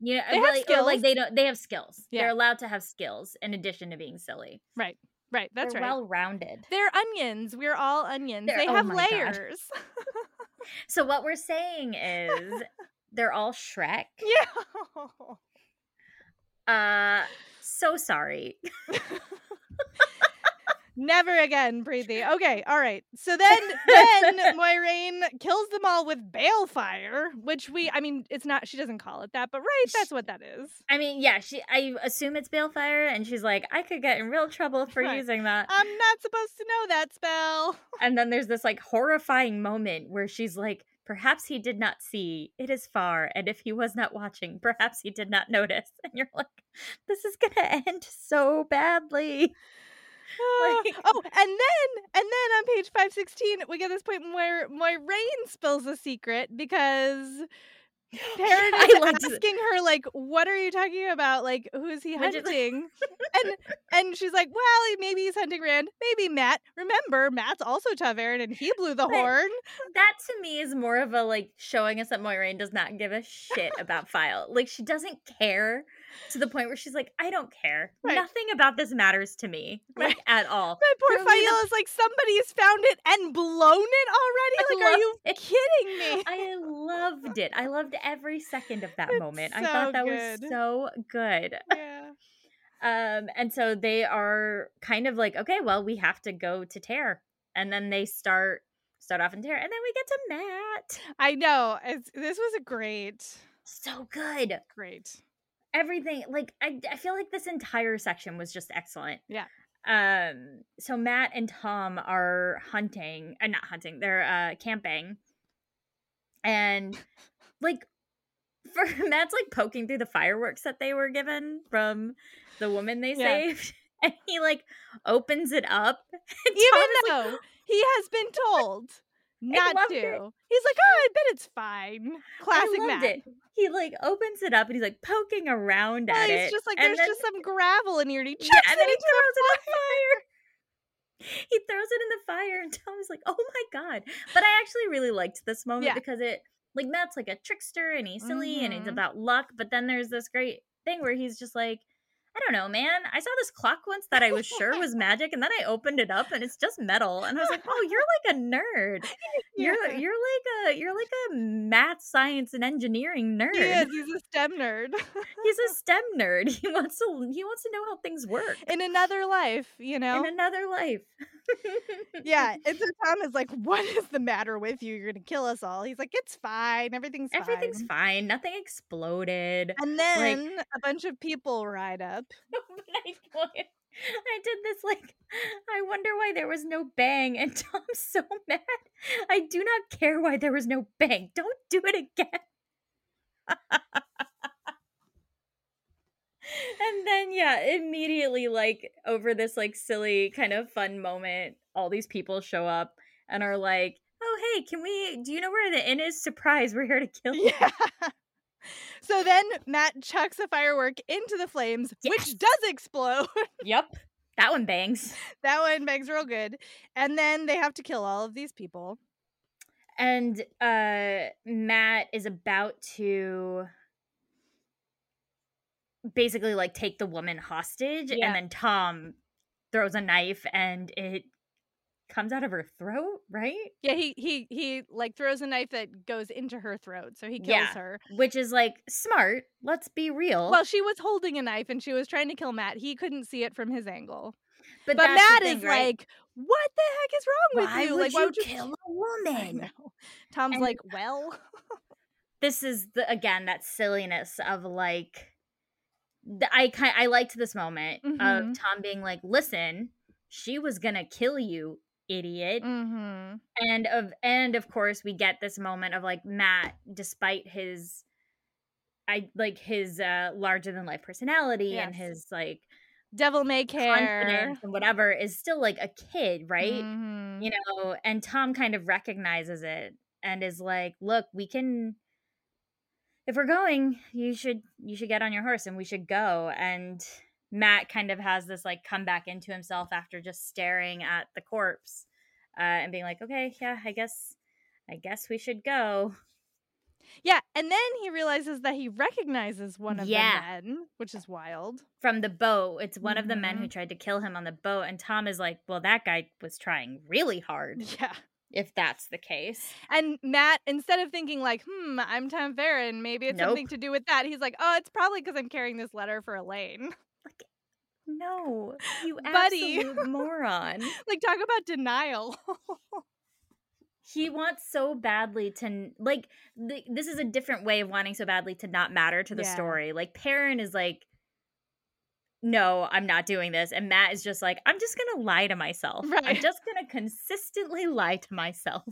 Yeah, you know, they like, have like they don't they have skills. Yeah. They're allowed to have skills in addition to being silly. Right. Right. That's they're right. They're well rounded. They're onions. We're all onions. They're, they have oh layers. So what we're saying is they're all Shrek. Yeah. Uh so sorry. Never again, Preeti. Okay, all right. So then, then Moiraine kills them all with balefire, which we, I mean, it's not, she doesn't call it that, but right, that's what that is. I mean, yeah, she. I assume it's balefire, and she's like, I could get in real trouble for right. using that. I'm not supposed to know that spell. And then there's this, like, horrifying moment where she's like, perhaps he did not see. It is far, and if he was not watching, perhaps he did not notice. And you're like, this is going to end so badly. Like, oh, and then and then on page five sixteen, we get this point where Moiraine spills a secret because Perrin is asking it. her, like, what are you talking about? Like, who is he hunting? and and she's like, well, maybe he's hunting Rand, maybe Matt. Remember, Matt's also Taverin, and he blew the but horn. That, to me, is more of a, like, showing us that Moiraine does not give a shit about Faile. Like, she doesn't care. To the point where she's like, I don't care. Right. Nothing about this matters to me. Like, right. at all. My poor Faile is like, somebody's found it and blown it already? I like, are you it. kidding me? I loved it. I loved every second of that it's moment. So I thought that good. was so good. Yeah. um, and so they are kind of like, okay, well, we have to go to Terra. And then they start start off in Terra. And then we get to Matt. I know. It's, this was a great. So good. Great. Everything, like, I, I feel like this entire section was just excellent. Yeah. Um. So Matt and Tom are hunting, uh, not hunting, they're uh, camping. And, like, for Matt's, like, poking through the fireworks that they were given from the woman they yeah. saved. And he, like, opens it up. Even though like, he has been told not to. It. He's like, oh, I bet it's fine. Classic Matt. It. He like opens it up and he's like poking around at it. He's just like, there's just some gravel in here. And he chucks it into the fire. He throws it in the fire, and Tom's like, oh my god. But I actually really liked this moment because it like Matt's like a trickster and he's silly mm-hmm. and it's about luck. But then there's this great thing where he's just like, I don't know, man. I saw this clock once that I was sure was magic, and then I opened it up, and it's just metal. And I was like, "Oh, you're like a nerd. You're yeah. you're like a you're like a math, science, and engineering nerd. He is. He's a STEM nerd. He's a STEM nerd. He wants to he wants to know how things work in another life, you know. In another life. yeah. And so Tom is like, "What is the matter with you? You're gonna kill us all." He's like, "It's fine. Everything's everything's fine. fine. Nothing exploded." And then like, a bunch of people ride up. But I, I did this like I wonder why there was no bang, and Tom's so mad. I do not care why there was no bang. Don't do it again. And then yeah, immediately like over this like silly kind of fun moment, all these people show up and are like, "Oh hey, can we? Do you know where the inn is? Surprise, we're here to kill you." Yeah. So then Matt chucks a firework into the flames, yes. which does explode. Yep. That one bangs. That one bangs real good. And then they have to kill all of these people. And uh, Matt is about to basically, like, take the woman hostage. Yeah. And then Tom throws a knife and it comes out of her throat, right? Yeah, he he he like throws a knife that goes into her throat, so he kills yeah, her, which is like smart. Let's be real. Well, she was holding a knife and she was trying to kill Matt. He couldn't see it from his angle, but, but Matt thing, is right? like, "What the heck is wrong why with you? Would like, you why would you kill a woman?" Tom's and like, "Well, this is the again that silliness of like, the, I kind I liked this moment mm-hmm. of Tom being like, "Listen, she was gonna kill you." Idiot mm-hmm. and of and of course we get this moment of like Matt, despite his I like his uh larger than life personality yes. and his like devil may care and whatever, is still like a kid, right? Mm-hmm. You know, and Tom kind of recognizes it and is like, look, we can, if we're going, you should you should get on your horse and we should go. And Matt kind of has this like come back into himself after just staring at the corpse uh, and being like, okay, yeah, I guess, I guess we should go. Yeah, and then he realizes that he recognizes one of yeah. the men, which is wild. From the boat. It's one mm-hmm. of the men who tried to kill him on the boat, and Tom is like, well, that guy was trying really hard. Yeah. If that's the case. And Matt, instead of thinking like, hmm, I'm Tom Farron, maybe it's nope. something to do with that, he's like, oh, it's probably because I'm carrying this letter for Elaine. Like, no, you Buddy. absolute moron. Like, talk about denial. He wants so badly to, like, th- this is a different way of wanting so badly to not matter to the yeah. story. Like, Perrin is like, no, I'm not doing this. And Matt is just like, I'm just going to lie to myself. Right. I'm just going to consistently lie to myself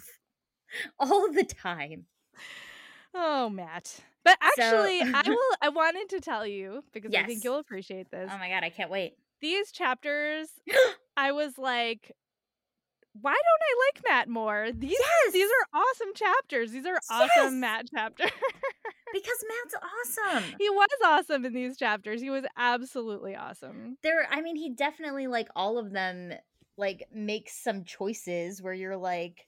all the time. Oh, Matt. But actually, so- I will. I wanted to tell you, because yes. I think you'll appreciate this. Oh, my God. I can't wait. These chapters, I was like, why don't I like Matt more? These yes! these are awesome chapters. These are awesome yes! Matt chapters. Because Matt's awesome. He was awesome in these chapters. He was absolutely awesome. There, I mean, he definitely, like, all of them, like, makes some choices where you're like,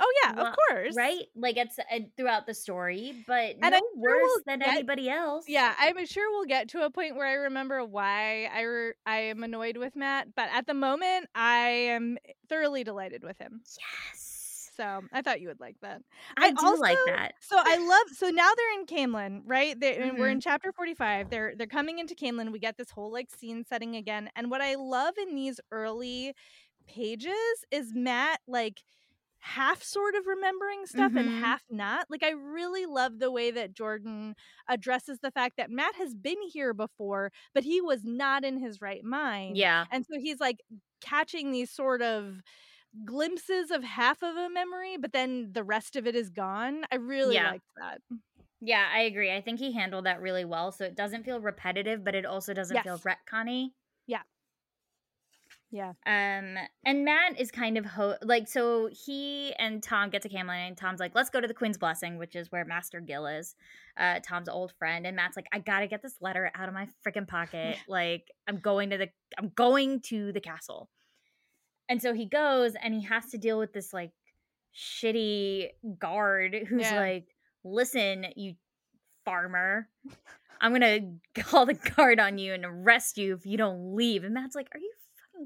oh yeah, well, of course, right? Like, it's uh, throughout the story, but and no sure worse we'll than get, anybody else. Yeah, I'm sure we'll get to a point where I remember why I re- I am annoyed with Matt, but at the moment, I am thoroughly delighted with him. Yes. So I thought you would like that. I, I do also, like that. So I love. So now they're in Caemlyn, right? They, mm-hmm. We're in chapter forty-five. They're they're coming into Caemlyn. We get this whole like scene setting again, and what I love in these early pages is Matt like. half sort of remembering stuff mm-hmm. and half not. Like, I really love the way that Jordan addresses the fact that Matt has been here before, but he was not in his right mind. Yeah. And so he's like catching these sort of glimpses of half of a memory, but then the rest of it is gone. I really yeah. liked that. Yeah, I agree. I think he handled that really well. So it doesn't feel repetitive, but it also doesn't yes. feel retcon-y. Yeah. Yeah. Um, and Matt is kind of ho- like, so he and Tom get to Caemlyn, and Tom's like, let's go to the Queen's Blessing, which is where Master Gill is, uh, Tom's old friend. And Matt's like, I gotta get this letter out of my freaking pocket. Like, I'm going to the, I'm going to the castle. And so he goes, and he has to deal with this like shitty guard who's yeah. like, listen, you farmer, I'm gonna call the guard on you and arrest you if you don't leave. And Matt's like, are you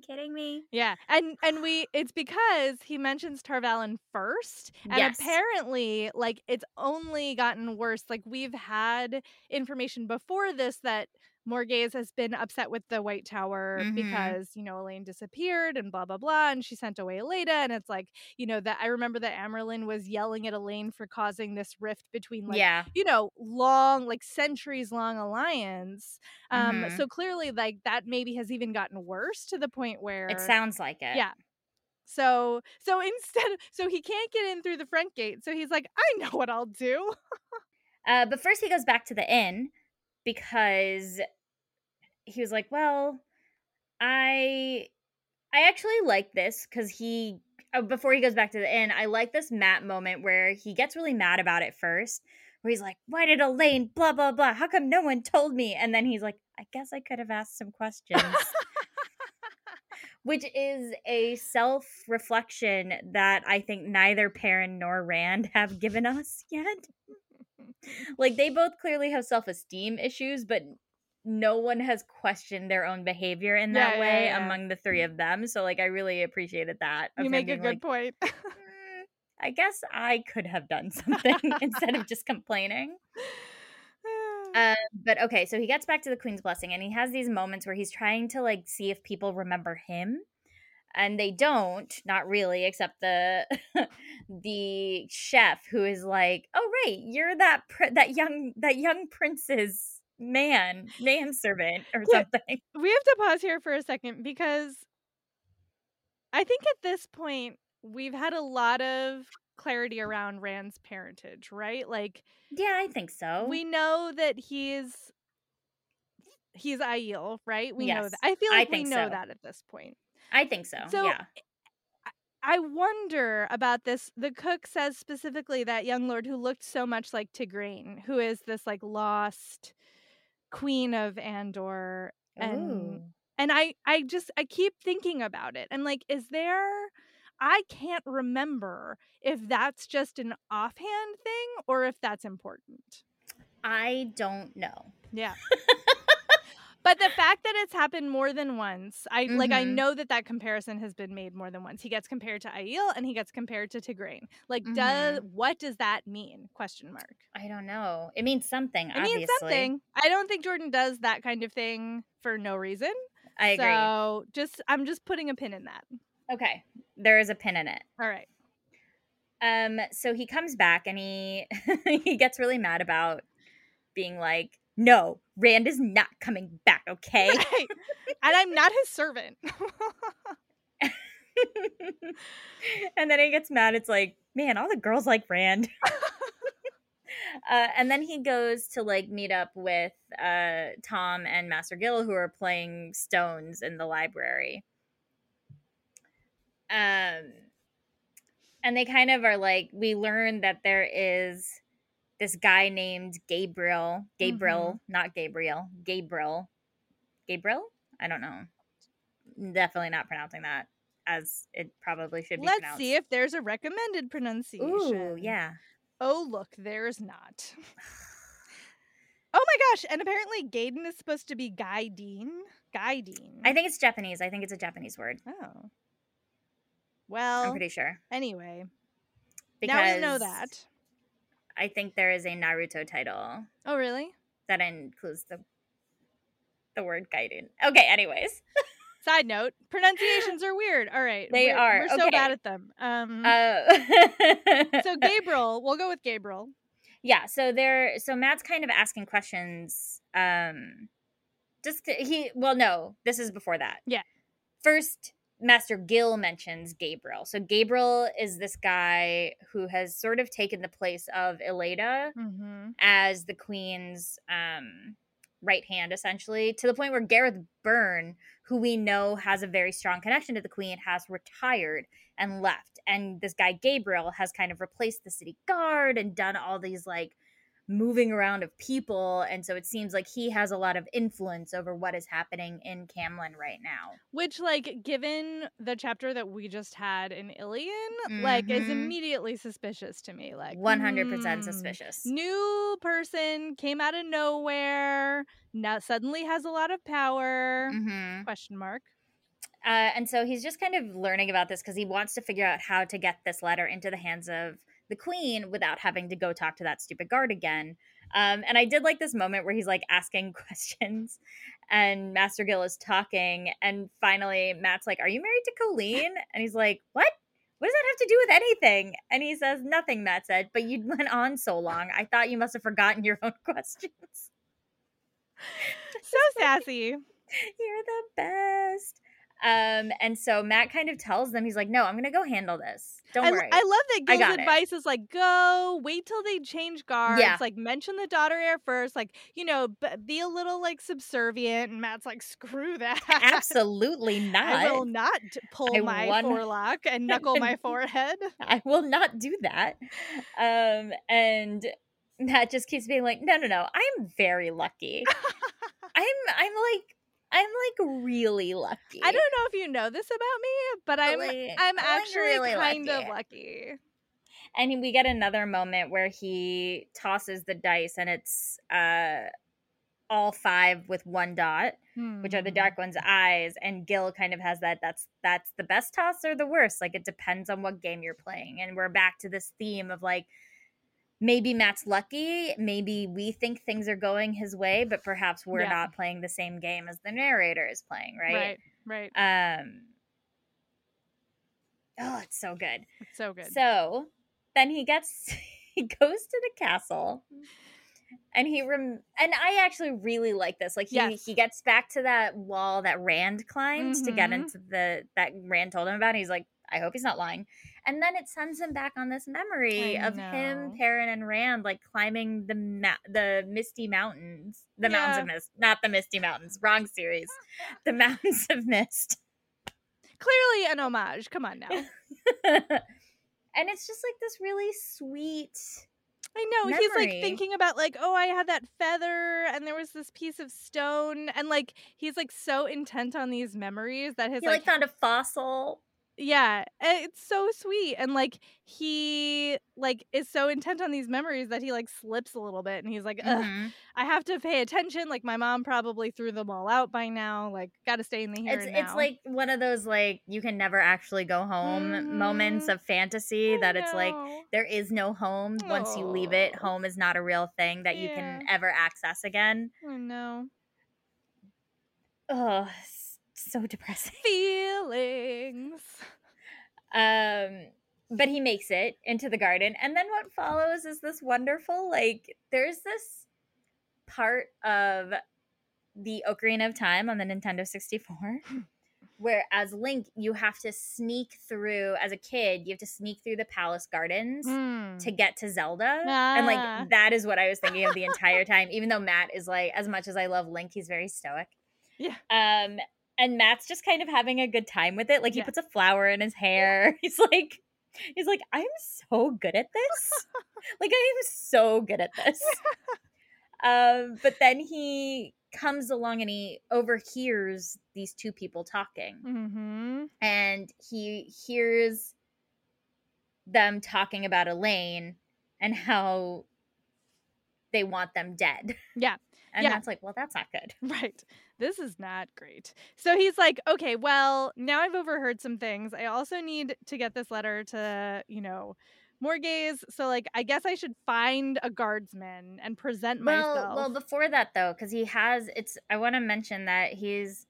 kidding me? Yeah. And and we it's because he mentions Tar Valon first. And yes. apparently, like, it's only gotten worse. Like, we've had information before this that Morgase has been upset with the White Tower mm-hmm. because, you know, Elaine disappeared and blah, blah, blah. And she sent away Elaida. And it's like, you know, that I remember that Amerlin was yelling at Elaine for causing this rift between, like, yeah. you know, long, like centuries long alliance. Um, mm-hmm. So clearly, like, that maybe has even gotten worse to the point where. It sounds like it. Yeah. So so instead of, so he can't get in through the front gate. So he's like, I know what I'll do. uh, but first he goes back to the inn because he was like, well, I I actually like this because he, oh, before he goes back to the inn, I like this Matt moment where he gets really mad about it first, where he's like, why did Elaine, blah, blah, blah, how come no one told me? And then he's like, I guess I could have asked some questions. Which is a self-reflection that I think neither Perrin nor Rand have given us yet. Like, they both clearly have self-esteem issues, but no one has questioned their own behavior in that yeah, way yeah, yeah. among the three of them. So, like, I really appreciated that. You make a good like, point. mm, I guess I could have done something instead of just complaining. Um, but, okay, so he gets back to the Queen's Blessing, and he has these moments where he's trying to, like, see if people remember him. And they don't, not really, except the the chef who is like, "Oh right, you're that pr- that young that young prince's man manservant or yeah. something." We have to pause here for a second because I think at this point we've had a lot of clarity around Rand's parentage, right? Like, yeah, I think so. We know that he's he's Aiel, right? We yes. know that. I feel like I we know so. that at this point. I think so, so yeah. I wonder about this. The cook says specifically that young lord who looked so much like Tigraine, who is this, like, lost Queen of Andor. And Ooh. and I, I just, I keep thinking about it. And like, is there, I can't remember if that's just an offhand thing or if that's important. I don't know. Yeah. But the fact that it's happened more than once, I mm-hmm. like. I know that that comparison has been made more than once. He gets compared to Aiel and he gets compared to Tigraine. Like, mm-hmm. does what does that mean? Question mark. I don't know. It means something. It obviously. means something. I don't think Jordan does that kind of thing for no reason. I agree. So just, I'm just putting a pin in that. Okay, there is a pin in it. All right. Um. So he comes back and he he gets really mad about being like, no, Rand is not coming back, okay? Right. And I'm not his servant. And then he gets mad. It's like, man, all the girls like Rand. uh, and then he goes to, like, meet up with uh, Tom and Master Gill, who are playing stones in the library. Um, and they kind of are like, we learn that there is... this guy named Gaebril, Gaebril, mm-hmm. not Gabriel, Gaebril, Gaebril? I don't know. Definitely not pronouncing that as it probably should be Let's pronounced. Let's see if there's a recommended pronunciation. Ooh, yeah. Oh, look, there's not. Oh my gosh, and apparently Gaiden is supposed to be Gaiden. Gaiden. I think it's Japanese. I think it's a Japanese word. Oh. Well. I'm pretty sure. Anyway. Because now we know that. I think there is a Naruto title. Oh, really? That includes the the word Gaiden. Okay, anyways. Side note, pronunciations are weird. All right. They we're, are. We're so okay. bad at them. Um, uh. So Gaebril, we'll go with Gaebril. Yeah, so there. So Matt's kind of asking questions. Um, just to, he. Well, no, this is before that. Yeah. First, Master Gill mentions Gaebril. So Gaebril is this guy who has sort of taken the place of Elaida mm-hmm. as the queen's um, right hand, essentially, to the point where Gareth Byrne, who we know has a very strong connection to the queen, has retired and left. And this guy Gaebril has kind of replaced the city guard and done all these, like, moving around of people, and so it seems like he has a lot of influence over what is happening in Caemlyn right now. Which, like, given the chapter that we just had in Illian, mm-hmm. like, is immediately suspicious to me. Like, one hundred percent mm, suspicious. New person, came out of nowhere, now suddenly has a lot of power. Mm-hmm. Question mark. Uh, and so he's just kind of learning about this because he wants to figure out how to get this letter into the hands of the queen without having to go talk to that stupid guard again. Um, and I did like this moment where he's like asking questions and Master Gill is talking. And finally Matt's like, are you married to Colleen? And he's like, what? What does that have to do with anything? And he says, nothing, Matt said, but you went on so long. I thought you must have forgotten your own questions. So sassy. You're the best. Um, and so Matt kind of tells them, he's like, no, I'm going to go handle this. Don't I, worry. I love that Gil's advice it. is like, go, wait till they change guards. Yeah. Like, mention the daughter heir first. Like, you know, b- be a little, like, subservient. And Matt's like, screw that. Absolutely not. I will not pull I my won- forelock and knuckle my forehead. I will not do that. Um, and Matt just keeps being like, no, no, no. I'm very lucky. I'm, I'm like. I'm, like, really lucky. I don't know if you know this about me, but I'm like, I'm actually really kind lucky. of lucky. And we get another moment where he tosses the dice, and it's uh, all five with one dot, hmm. which are the Dark One's eyes, and Gil kind of has that, that's that's the best toss or the worst. Like, it depends on what game you're playing. And we're back to this theme of, like, maybe Matt's lucky, maybe we think things are going his way, but perhaps we're yeah. not playing the same game as the narrator is playing, right? Right, right. Um, oh, it's so good. It's so good. So then he gets, he goes to the castle, and he, rem- and I actually really like this. Like, he, yes. he gets back to that wall that Rand climbed mm-hmm. to get into the, that Rand told him about, and he's like, I hope he's not lying. And then it sends him back on this memory I of know. him, Perrin, and Rand, like, climbing the ma- the Misty Mountains. The yeah. Mountains of Mist. Not the Misty Mountains. Wrong series. The Mountains of Mist. Clearly an homage. Come on now. And it's just, like, this really sweet I know. Memory. He's like thinking about like, oh, I had that feather and there was this piece of stone. And like, he's like so intent on these memories that his he, like, like found a fossil. Yeah. It's so sweet. And like, he like is so intent on these memories that he like slips a little bit and he's like, ugh, mm-hmm. I have to pay attention. Like my mom probably threw them all out by now. Like got to stay in the here it's, and now. It's like one of those like you can never actually go home mm-hmm. moments of fantasy I that know. It's like there is no home. Oh. Once you leave it, home is not a real thing that yeah. you can ever access again. I know. Oh, so depressing. Feelings. Um, but he makes it into the garden. And then what follows is this wonderful, like, there's this part of the Ocarina of Time on the Nintendo sixty-four where as Link, you have to sneak through, as a kid, you have to sneak through the palace gardens mm. to get to Zelda. Ah. And, like, that is what I was thinking of the entire time, even though Matt is, like, as much as I love Link, he's very stoic. Yeah. Um, and Matt's just kind of having a good time with it. Like, he yeah. puts a flower in his hair. Yeah. He's like, he's like, I'm so good at this. Like, I am so good at this. Yeah. Um, but then he comes along and he overhears these two people talking. Mm-hmm. And he hears them talking about Elaine and how they want them dead. Yeah. And yeah. that's like, well, that's not good. Right. This is not great. So he's like, okay, well, now I've overheard some things. I also need to get this letter to, you know, Morgase. So, like, I guess I should find a guardsman and present well, myself. Well, before that, though, because he has, it's, I want to mention that he's,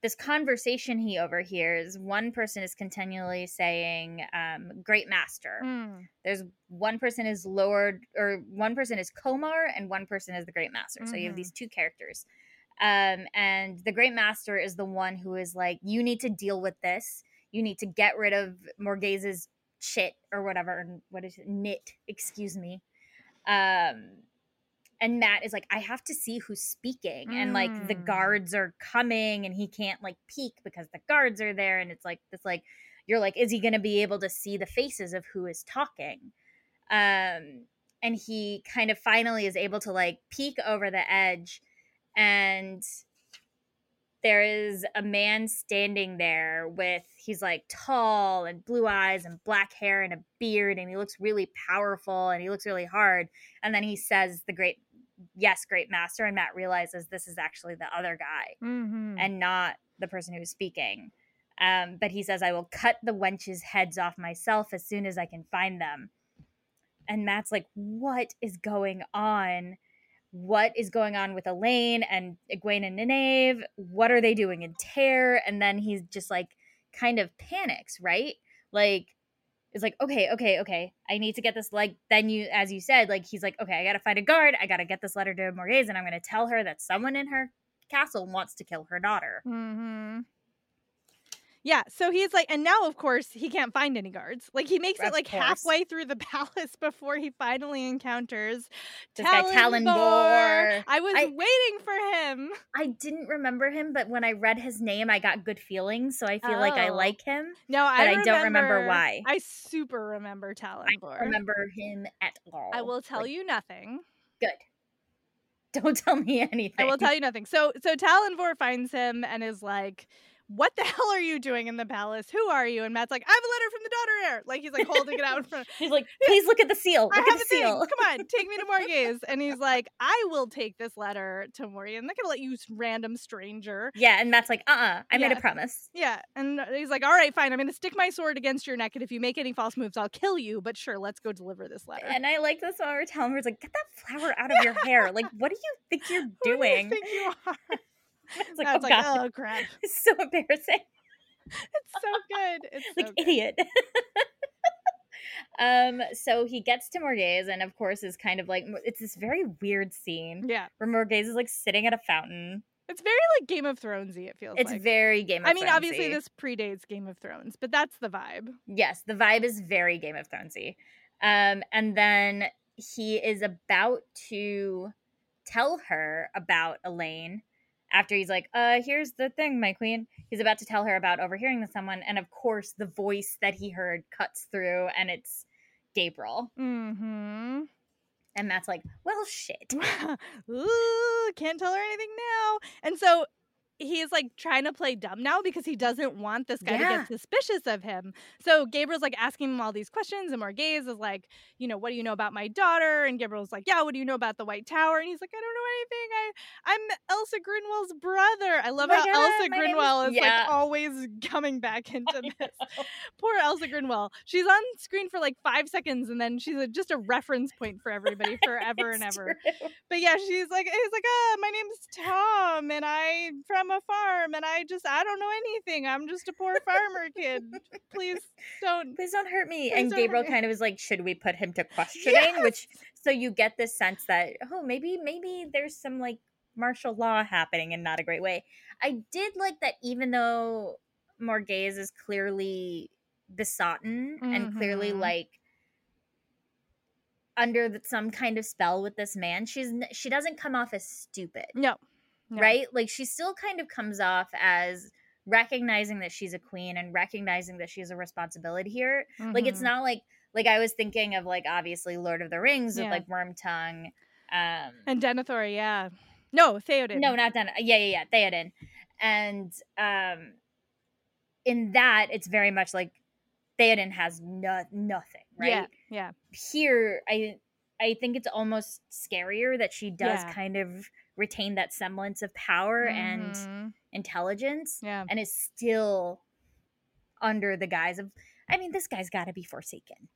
this conversation he overhears, one person is continually saying, um, great master. Mm. There's one person is Lord, or one person is Komar, and one person is the great master. Mm-hmm. So you have these two characters. Um, and the great master is the one who is like, you need to deal with this. You need to get rid of Morgase's shit or whatever. What is it? Knit, excuse me. Um, And Matt is like, I have to see who's speaking. Mm. And, like, the guards are coming and he can't, like, peek because the guards are there. And it's like, it's like, you're like, is he going to be able to see the faces of who is talking? Um, and he kind of finally is able to, like, peek over the edge. And there is a man standing there with, he's, like, tall and blue eyes and black hair and a beard. And he looks really powerful and he looks really hard. And then he says the great, yes, great master. And Matt realizes this is actually the other guy mm-hmm. and not the person who's speaking. Um, but he says, I will cut the wenches' heads off myself as soon as I can find them. And Matt's like, what is going on? What is going on with Elaine and Egwene and Nynaeve? What are they doing in Terra? And then he's just like, kind of panics, right? Like, it's like, okay, okay, okay. I need to get this, like, then you, as you said, like, he's like, okay, I gotta find a guard. I gotta get this letter to Morgase, and I'm gonna tell her that someone in her castle wants to kill her daughter. Mm-hmm. Yeah, so he's like, and now, of course, he can't find any guards. Like, he makes of it, like, course. halfway through the palace before he finally encounters this Tallanvor. guy Tallanvor. I was I, waiting for him. I didn't remember him, but when I read his name, I got good feelings, so I feel oh. like I like him. No, I But I, remember, I don't remember why. I super remember Tallanvor. I don't remember him at all. I will tell like, you nothing. Good. Don't tell me anything. I will tell you nothing. So, so Tallanvor finds him and is like, what the hell are you doing in the palace? Who are you? And Matt's like, I have a letter from the daughter heir. Like, he's like holding it out in front. He's like, please look at the seal. Look I have at the a seal. Thing. Come on, take me to Morgase. And he's like, I will take this letter to Morgase. I'm not going to let you random stranger. Yeah, and Matt's like, uh-uh. I yeah. made a promise. Yeah, and he's like, all right, fine. I'm going to stick my sword against your neck, and if you make any false moves, I'll kill you. But sure, let's go deliver this letter. And I like this one where Tallanvor's like, get that flower out of your hair. Like, what do you think you're doing? Who do you think you are? It's like, oh, like oh crap! It's so embarrassing. It's so good. It's so like good. Idiot. um. So he gets to Morgase, and of course, is kind of like it's this very weird scene. Yeah, where Morgase is like sitting at a fountain. It's very like Game of Thronesy. It feels. It's like. very Game of Thronesy. I mean, Thrones-y. Obviously, this predates Game of Thrones, but that's the vibe. Yes, the vibe is very Game of Thronesy. Um, and then he is about to tell her about Elaine. After he's like, uh, here's the thing, my queen. He's about to tell her about overhearing someone. And, of course, the voice that he heard cuts through, and it's Gaebril. Mm-hmm. And Matt's like, well, shit. Ooh, can't tell her anything now. And so he's like trying to play dumb now because he doesn't want this guy yeah. to get suspicious of him. So Gabriel's like asking him all these questions, and Morgase is like, you know, what do you know about my daughter? And Gabriel's like, yeah, what do you know about the White Tower? And he's like, I don't know anything. I, I'm Elsa Grinwell's brother. I love my how God, Elsa Grinwell is, is yeah. like always coming back into this. Poor Elsa Grinwell. She's on screen for like five seconds and then she's a, just a reference point for everybody forever and ever. True. But yeah, she's like, he's like, oh, my name's Tom and I'm from a farm and I just I don't know anything. I'm just a poor farmer kid. Please don't please don't hurt me. And Gabriel kind of is like, should we put him to questioning? Yes! Which so you get this sense that oh maybe maybe there's some like martial law happening in not a great way. I did like that even though Morgase is clearly besotten mm-hmm. and clearly like under the, some kind of spell with this man, she's she doesn't come off as stupid. No. No. Right? Like, she still kind of comes off as recognizing that she's a queen and recognizing that she has a responsibility here. Mm-hmm. Like, it's not like, like I was thinking of, like, obviously Lord of the Rings yeah. with, like, Wormtongue. Um, and Denethor, yeah. No, Theoden. No, not Denethor. Yeah, yeah, yeah, Theoden. And um, in that, it's very much like Theoden has no- nothing, right? Yeah, yeah. Here, I, I think it's almost scarier that she does yeah. kind of retain that semblance of power mm-hmm. and intelligence yeah. and is still under the guise of, I mean, this guy's got to be forsaken.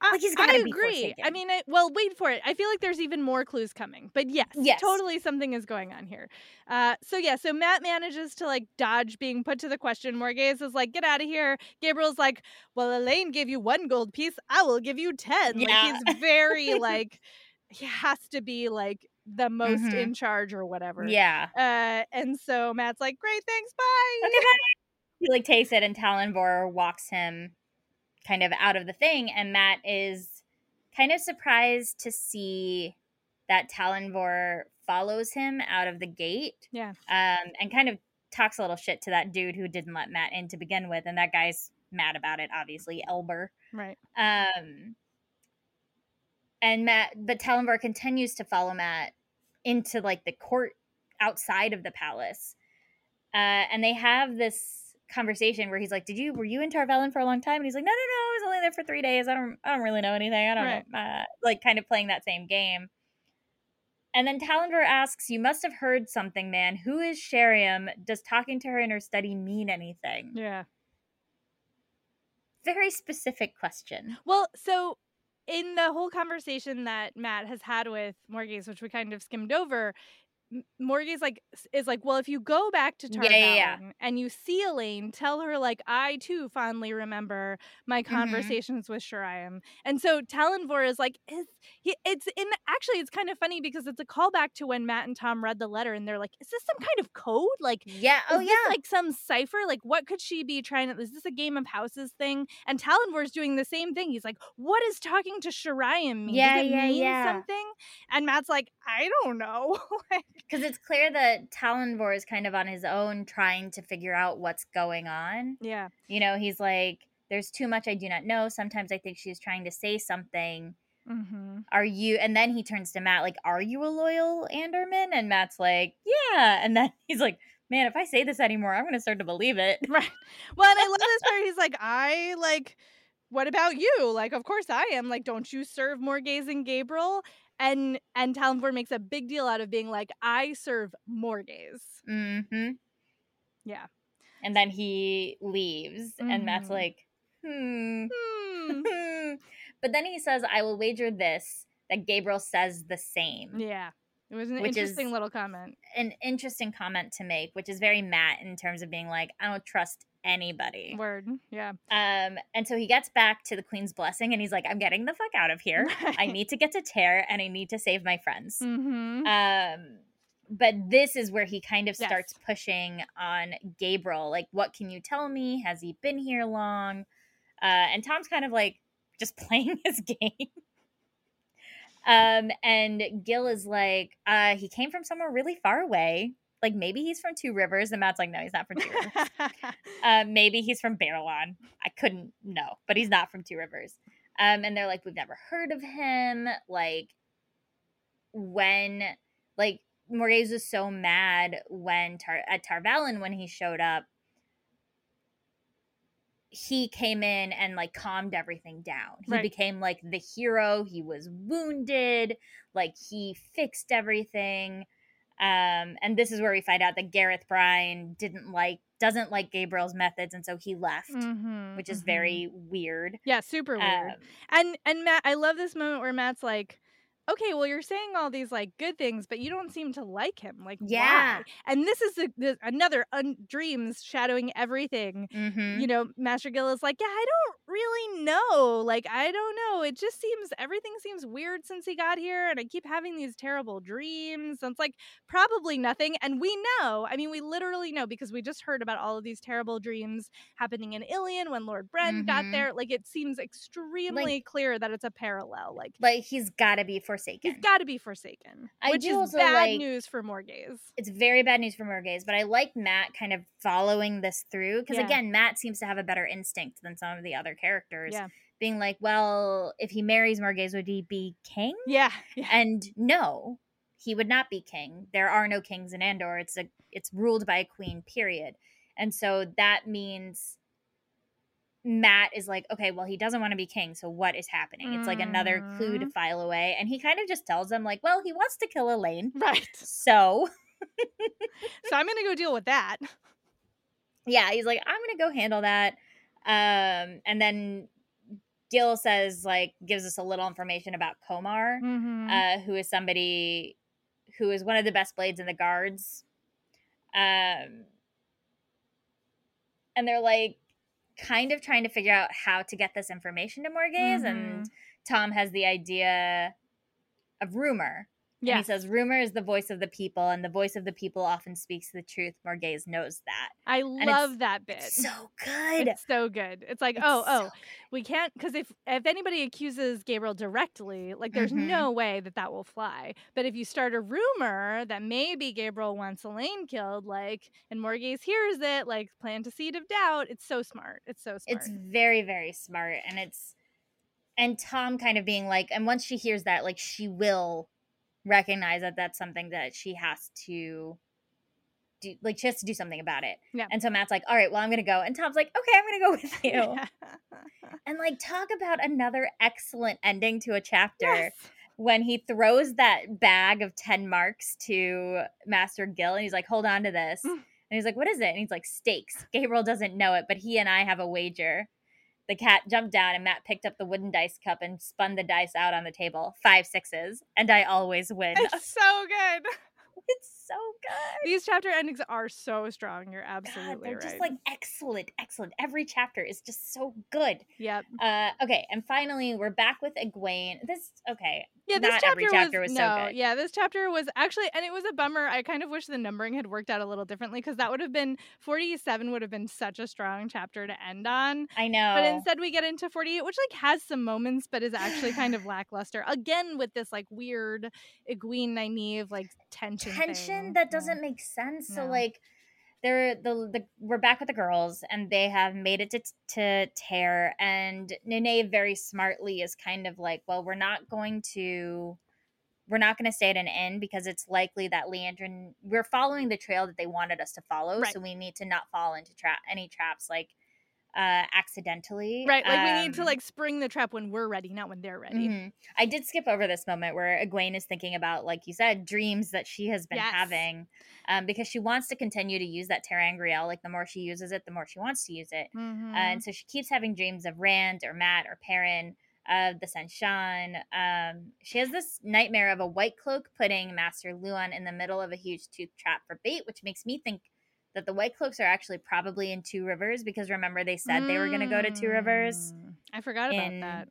I, like he's got to be forsaken. I mean, I, well, wait for it. I feel like there's even more clues coming, but yes, yes. totally something is going on here. Uh, so yeah, so Matt manages to like dodge being put to the question. Morgase is like, get out of here. Gabriel's like, well, Elaine gave you one gold piece. I will give you ten. Yeah. Like he's very like, he has to be like, the most mm-hmm. in charge or whatever. Yeah. Uh, and so Matt's like, great, thanks, bye. Okay, bye. He like takes it and Tallanvor walks him kind of out of the thing. And Matt is kind of surprised to see that Tallanvor follows him out of the gate. Yeah. Um, and kind of talks a little shit to that dude who didn't let Matt in to begin with. And that guy's mad about it, obviously, Elber. Right. Um, And Matt, but Tallanvor continues to follow Matt into like the court outside of the palace. Uh, and they have this conversation where he's like, "Did you were you in Tar Valon for a long time?" And he's like, "No, no, no, I was only there for three days. I don't, I don't really know anything. I don't right. know." Uh, like kind of playing that same game. And then Tallanvor asks, "You must have heard something, man. Who is Sheriam? Does talking to her in her study mean anything?" Yeah. Very specific question. Well, so. In the whole conversation that Matt has had with Morgase, which we kind of skimmed over, Morgase like is like, well, if you go back to Tar Valon yeah, yeah, yeah. and you see Elaine, tell her like I too fondly remember my conversations mm-hmm. with Sheriam. And so Tallanvor is like, is he, it's in actually it's kind of funny because it's a callback to when Matt and Tom read the letter and they're like, is this some kind of code? Like, yeah, oh is yeah, this like some cipher. Like, what could she be trying? Is this a game of houses thing? And Tallanvor's doing the same thing. He's like, what is talking to Sheriam mean? Yeah, Does it yeah, mean yeah. something? And Matt's like, I don't know. like, because it's clear that Tallanvor is kind of on his own trying to figure out what's going on. Yeah. You know, he's like, there's too much I do not know. Sometimes I think she's trying to say something. Mm-hmm. Are you, and then he turns to Matt like, are you a loyal Anderman? And Matt's like, yeah. And then he's like, man, if I say this anymore, I'm going to start to believe it. Right. Well, and I love this part. He's like, I like, what about you? Like, of course I am. Like, don't you serve Morgase and Gaebril? And and Tallanvor makes a big deal out of being like, I serve Morgase. Mm-hmm. Yeah. And then he leaves. Mm-hmm. And Matt's like, hmm. Mm. But then he says, I will wager this, that Gabriel says the same. Yeah. It was an which interesting little comment. An interesting comment to make, which is very Matt in terms of being like, I don't trust anybody. Word. Yeah. Um, and so he gets back to the Queen's Blessing and he's like, I'm getting the fuck out of here. Right. I need to get to Terra and I need to save my friends. Mm-hmm. Um, but this is where he kind of yes. starts pushing on Gabriel. Like, what can you tell me? Has he been here long? Uh, and Tom's kind of like just playing his game. um, and Gil is like, uh, he came from somewhere really far away. Like, maybe he's from Two Rivers. And Matt's like, no, he's not from Two Rivers. uh, maybe he's from Barillon. I couldn't know, but he's not from Two Rivers. Um, and they're like, we've never heard of him. Like, when, like, Morgase was so mad when Tar- at Tar Valon when he showed up, he came in and, like, calmed everything down. He right. became, like, the hero. He was wounded. Like, he fixed everything. Um, and this is where we find out that Gareth Bryan didn't like, doesn't like Gabriel's methods, and so he left, mm-hmm, which is mm-hmm. very weird. Yeah, super weird. Um, and and Matt, I love this moment where Matt's like, okay, well, you're saying all these, like, good things, but you don't seem to like him. Like, yeah. Why? And this is the, the, another un- dreams shadowing everything. Mm-hmm. You know, Master Gill is like, yeah, I don't really know. Like, I don't know. It just seems, everything seems weird since he got here, and I keep having these terrible dreams. And it's like, probably nothing. And we know, I mean, we literally know, because we just heard about all of these terrible dreams happening in Illian when Lord Brend mm-hmm. got there. Like, it seems extremely like, clear that it's a parallel. Like, like he's got to be for Forsaken. He's got to be forsaken, I which do is also bad like, news for Morgase. It's very bad news for Morgase, but I like Matt kind of following this through, because yeah. again, Matt seems to have a better instinct than some of the other characters. Yeah. Being like, well, if he marries Morgase, would he be king? Yeah. yeah. And no, he would not be king. There are no kings in Andor. It's a, it's ruled by a queen, period. And so that means Matt is like, okay, well, he doesn't want to be king, so what is happening? It's like another clue to Faile away. And he kind of just tells them, like, well, he wants to kill Elaine. Right. So. so I'm going to go deal with that. Yeah, he's like, I'm going to go handle that. Um, and then Gill says, like, gives us a little information about Komar, mm-hmm. uh, who is somebody who is one of the best blades in the guards. Um, and they're like, kind of trying to figure out how to get this information to Morgase, mm-hmm. and Tom has the idea of rumor. Yeah. And he says, rumor is the voice of the people, and the voice of the people often speaks the truth. Morgase knows that. I and love that bit. It's so good. It's so good. It's like, it's oh, so oh, good. We can't, because if, if anybody accuses Gaebril directly, like, there's mm-hmm. no way that that will fly. But if you start a rumor that maybe Gaebril wants Elaine killed, like, and Morgase hears it, like, plant a seed of doubt, it's so smart. It's so smart. It's very, very smart. And it's, and Tom kind of being like, and once she hears that, like, she will recognize that that's something that she has to do, like, she has to do something about it. Yeah. And so Matt's like, all right, well, I'm going to go. And Tom's like, okay, I'm going to go with you. Yeah. And, like, talk about another excellent ending to a chapter yes. when he throws that bag of ten marks to Master Gill, and he's like, hold on to this. Mm. And he's like, what is it? And he's like, stakes. Gaebril doesn't know it, but he and I have a wager. The cat jumped down, and Matt picked up the wooden dice cup and spun the dice out on the table. Five sixes, and I always win. It's so good. It's so good. These chapter endings are so strong. You're absolutely God, they're right. They're just, like, excellent, excellent. Every chapter is just so good. Yep. Uh, okay, and finally, we're back with Egwene. This, okay. Yeah, this Not chapter every chapter was, was no, so good. Yeah, this chapter was actually, and it was a bummer. I kind of wish the numbering had worked out a little differently, because that would have been, forty-seven would have been such a strong chapter to end on. I know. But instead we get into forty-eight, which, like, has some moments, but is actually kind of lackluster. Again, with this, like, weird Egwene Nynaeve, like, tension Tension thing. That doesn't yeah. make sense. Yeah. So, like, they're the, the we're back with the girls, and they have made it to to Terra, and Nynaeve very smartly is kind of like, well, we're not going to we're not going to stay at an inn, because it's likely that Leandrin, we're following the trail that they wanted us to follow, right. so we need to not fall into trap any traps, like, uh, accidentally, right? Like, um, we need to, like, spring the trap when we're ready, not when they're ready. Mm-hmm. I did skip over this moment where Egwene is thinking about, like you said, dreams that she has been yes. having, um, because she wants to continue to use that Terangriel. Like, the more she uses it, the more she wants to use it, mm-hmm. uh, and so she keeps having dreams of Rand or Matt or Perrin, of uh, the Senshan. Um, she has this nightmare of a white cloak putting Master Luan in the middle of a huge tooth trap for bait, which makes me think that the White Cloaks are actually probably in Two Rivers, because remember they said mm. they were going to go to Two Rivers. I forgot about in, that.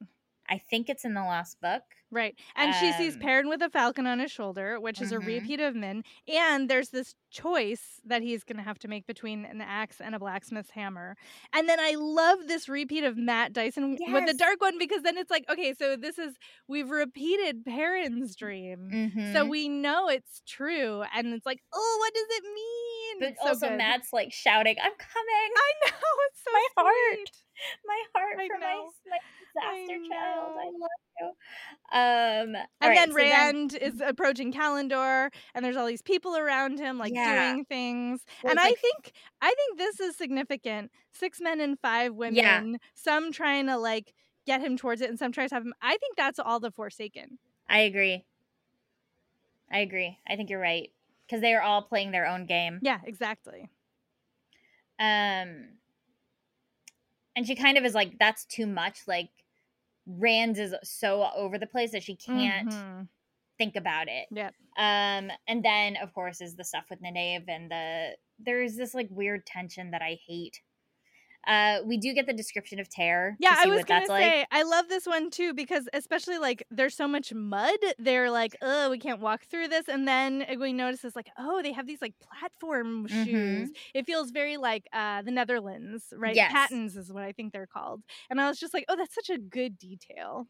I think it's in the last book. Right. And um, she sees Perrin with a falcon on his shoulder, which mm-hmm. is a repeat of Min. And there's this choice that he's going to have to make between an axe and a blacksmith's hammer. And then I love this repeat of Matt Dyson yes. with the dark one, because then it's like, okay, so this is, we've repeated Perrin's dream. Mm-hmm. So we know it's true. And it's like, oh, what does it mean? But it's also so Matt's like shouting, I'm coming. I know. It's so My sweet. heart. My heart I for know. my, my disaster I child. I love you. Um, and right, then so Rand then... is approaching Kalimdor, and there's all these people around him, like yeah. doing things. Well, and I like... think I think this is significant. Six men and five women. Yeah. Some trying to like get him towards it, and some trying to have him. I think that's all the Forsaken. I agree. I agree. I think you're right, because they are all playing their own game. Yeah, exactly. Um, and she kind of is like, that's too much. Like, Rand is so over the place that she can't mm-hmm. think about it. Yep. Um, and then, of course, is the stuff with Nynaeve, and the there's this like weird tension that I hate. Uh, we do get the description of Terra. Yeah, I was gonna say, like. I love this one too, because especially like there's so much mud. They're like, oh, we can't walk through this. And then we notice it's like, oh, they have these like platform mm-hmm. shoes. It feels very like uh, the Netherlands, right? Yes. Pattens is what I think they're called. And I was just like, oh, that's such a good detail.